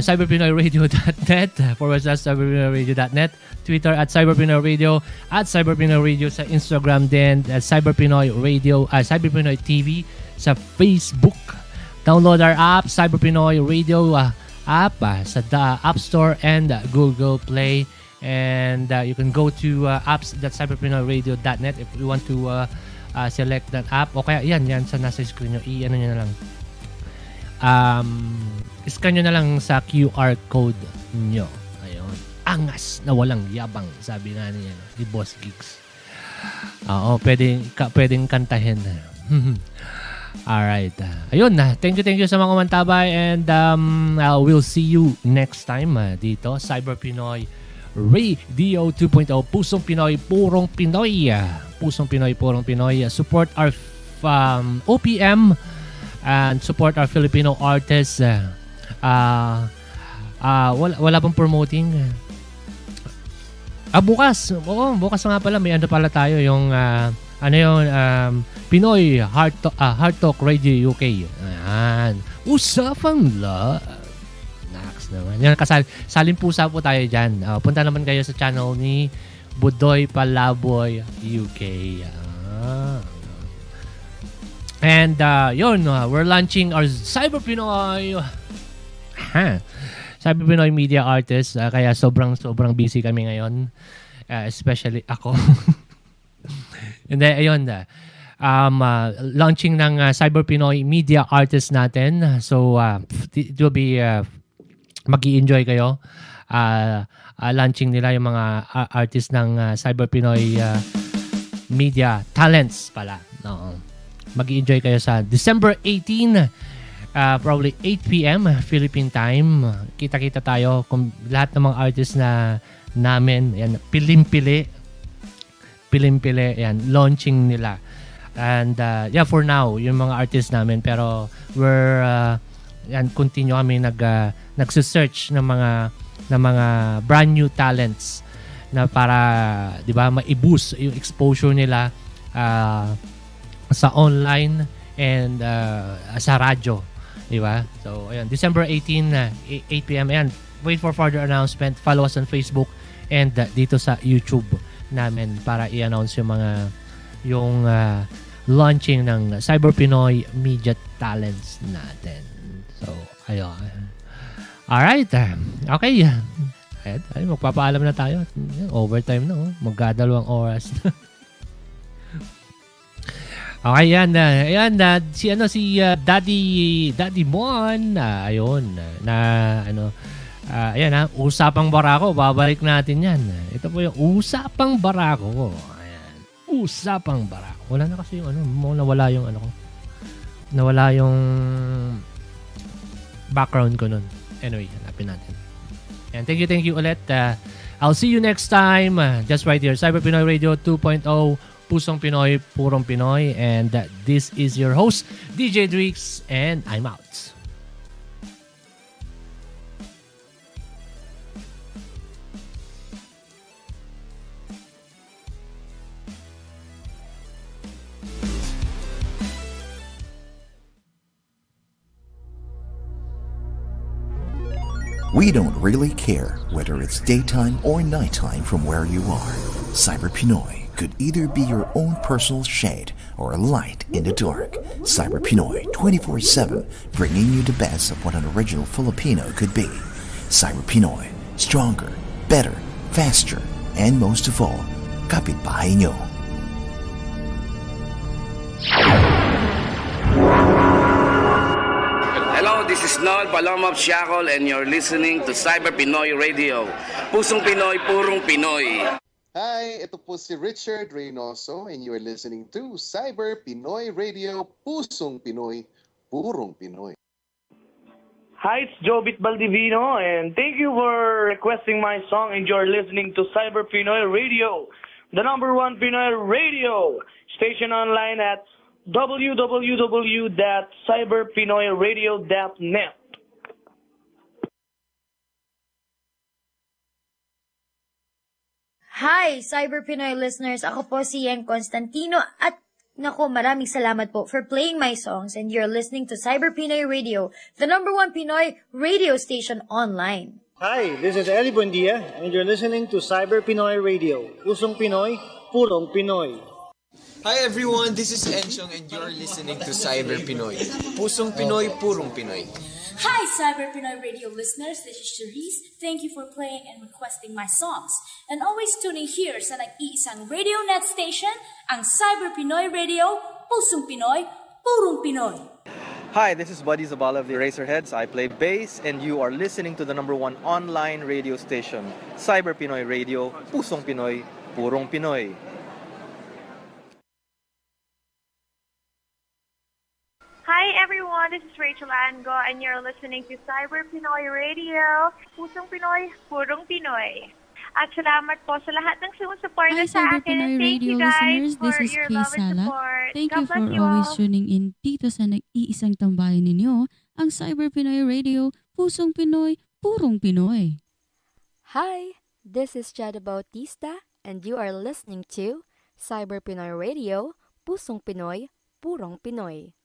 cyberpinoyradio.net / cyberpinoyradio.net, Twitter at cyberpinoyradio, at cyberpinoyradio sa Instagram din, at cyberpinoyradio, cyberpinoy TV sa Facebook. Download our app, Cyberpinoy Radio app sa App Store and Google Play. And you can go to apps.cyberpinoyradio.net if you want to select that app. O kaya, yan sa nasa screen nyo. I-ano nyo na lang. Scan nyo na lang sa QR code nyo. Ayun. Angas na walang yabang, sabi nga niya. Ni Boss Geeks. Oo, pwedeng kantahin. Alright. Ayun. Thank you sa mga umantabay. And we'll see you next time dito. Cyber Pinoy Radio 2.0, Pusong Pinoy, Purong Pinoy. Pusong Pinoy, Purong Pinoy. Support our OPM and support our Filipino artists. Wala pang promoting. Bukas. Oo, bukas nga pala. May ano pala tayo yung Pinoy Heart Talk Radio UK. Ayan. Usapang naman. Yan, saling pusa po tayo dyan. Punta naman kayo sa channel ni Budoy Palaboy UK. And yun, we're launching our Cyber Pinoy Cyber Pinoy Media Artist. Kaya sobrang busy kami ngayon. Especially ako. And then, ayun launching ng Cyber Pinoy Media Artist natin. So, it will be mag-i-enjoy kayo. Launching nila yung mga artist ng Cyber Pinoy Media Talents pala. Oo. Mag-i-enjoy kayo sa December 18, probably 8 PM Philippine time. Kita-kita tayo kung lahat ng mga artist na namin. Ayan, pilim-pili. Ayan, launching nila. And for now, yung mga artist namin. Pero we're and continue kami nagse-search ng mga brand new talents na para 'di ba ma-boost yung exposure nila sa online and sa radyo, 'di ba? So ayun, December 18 8 PM ayan. Wait for further announcement. Follow us on Facebook and dito sa YouTube namin para i-announce yung launching ng Cyber Pinoy Media Talents natin. So, ayun. Alright. Okay. Ay, magpapaalam na tayo. Overtime na. Oh. Magdadalawang oras na. Okay, yan. Si Daddy Mon. Ayun. Usapang Barako. Babalik natin yan. Ito po yung Usapang Barako. Ayan. Usapang Barako. Wala na kasi yung ano. Nawala yung background ko nun. Anyway, hanapin natin. And thank you ulit. I'll see you next time. Just right here. Cyber Pinoy Radio 2.0 Pusong Pinoy, Purong Pinoy. And this is your host, DJ Drix, and I'm out. We don't really care whether it's daytime or nighttime from where you are. Cyber Pinoy could either be your own personal shade or a light in the dark. Cyber Pinoy 24/7, bringing you the best of what an original Filipino could be. Cyber Pinoy, stronger, better, faster, and most of all, kapitbahay nyo. This is Noel Palomop Siakol and you're listening to Cyber Pinoy Radio. Pusong Pinoy, Purong Pinoy. Hi, ito po si Richard Reynoso and you're listening to Cyber Pinoy Radio. Pusong Pinoy, Purong Pinoy. Hi, it's Jobit Baldivino and thank you for requesting my song and you're listening to Cyber Pinoy Radio. The number one Pinoy radio station online at www.cyberpinoyradio.net. Hi, Cyber Pinoy listeners. Ako po si Yen Constantino at naku, maraming salamat po for playing my songs and you're listening to Cyber Pinoy Radio, the number one Pinoy radio station online. Hi, this is Ellie Buendia and you're listening to Cyber Pinoy Radio. Pusong Pinoy, Purong Pinoy. Hi everyone, this is Enchong and you're listening to Cyber Pinoy. Pusong Pinoy, Purong Pinoy. Hi Cyber Pinoy Radio listeners, this is Charice. Thank you for playing and requesting my songs. And always tuning here sa nag-iisang radio net station, ang Cyber Pinoy Radio, Pusong Pinoy, Purong Pinoy. Hi, this is Buddy Zabala of the Eraserheads. I play bass and you are listening to the number one online radio station, Cyber Pinoy Radio, Pusong Pinoy, Purong Pinoy. Hi everyone, this is Rachel Ango and you're listening to Cyber Pinoy Radio, Pusong Pinoy, Purong Pinoy. At salamat po sa lahat ng sumusuporta sa akin. Thank you guys for your love and support. Thank you for always tuning in dito sa nag-iisang tambayan ninyo, ang Cyber Pinoy Radio, Pusong Pinoy, Purong Pinoy. Hi, this is Chad Bautista and you are listening to Cyber Pinoy Radio, Pusong Pinoy, Purong Pinoy.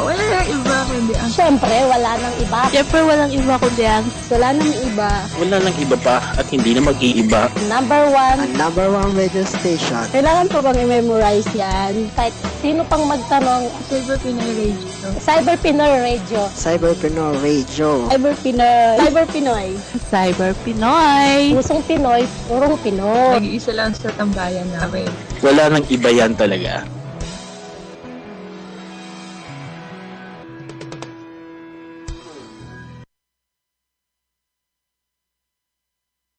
Wala nang iba kundi ang... Siyempre, wala nang iba. Siyempre, walang iba kundi ang... Wala nang iba. Wala nang iba pa at hindi na mag-iiba. Number one. Ang number one radio station. Kailangan po bang i-memorize yan? Kahit sino pang magtanong... Cyber Pinoy Radio. Cyber Pinoy Radio. Cyber Pinoy Radio. Cyber Pinoy. Cyber Pinoy. Cyber Pinoy. Pusong Pinoy, Purong Pinoy. Nag-iisa lang sa tambayan namin. Wala nang iba yan talaga.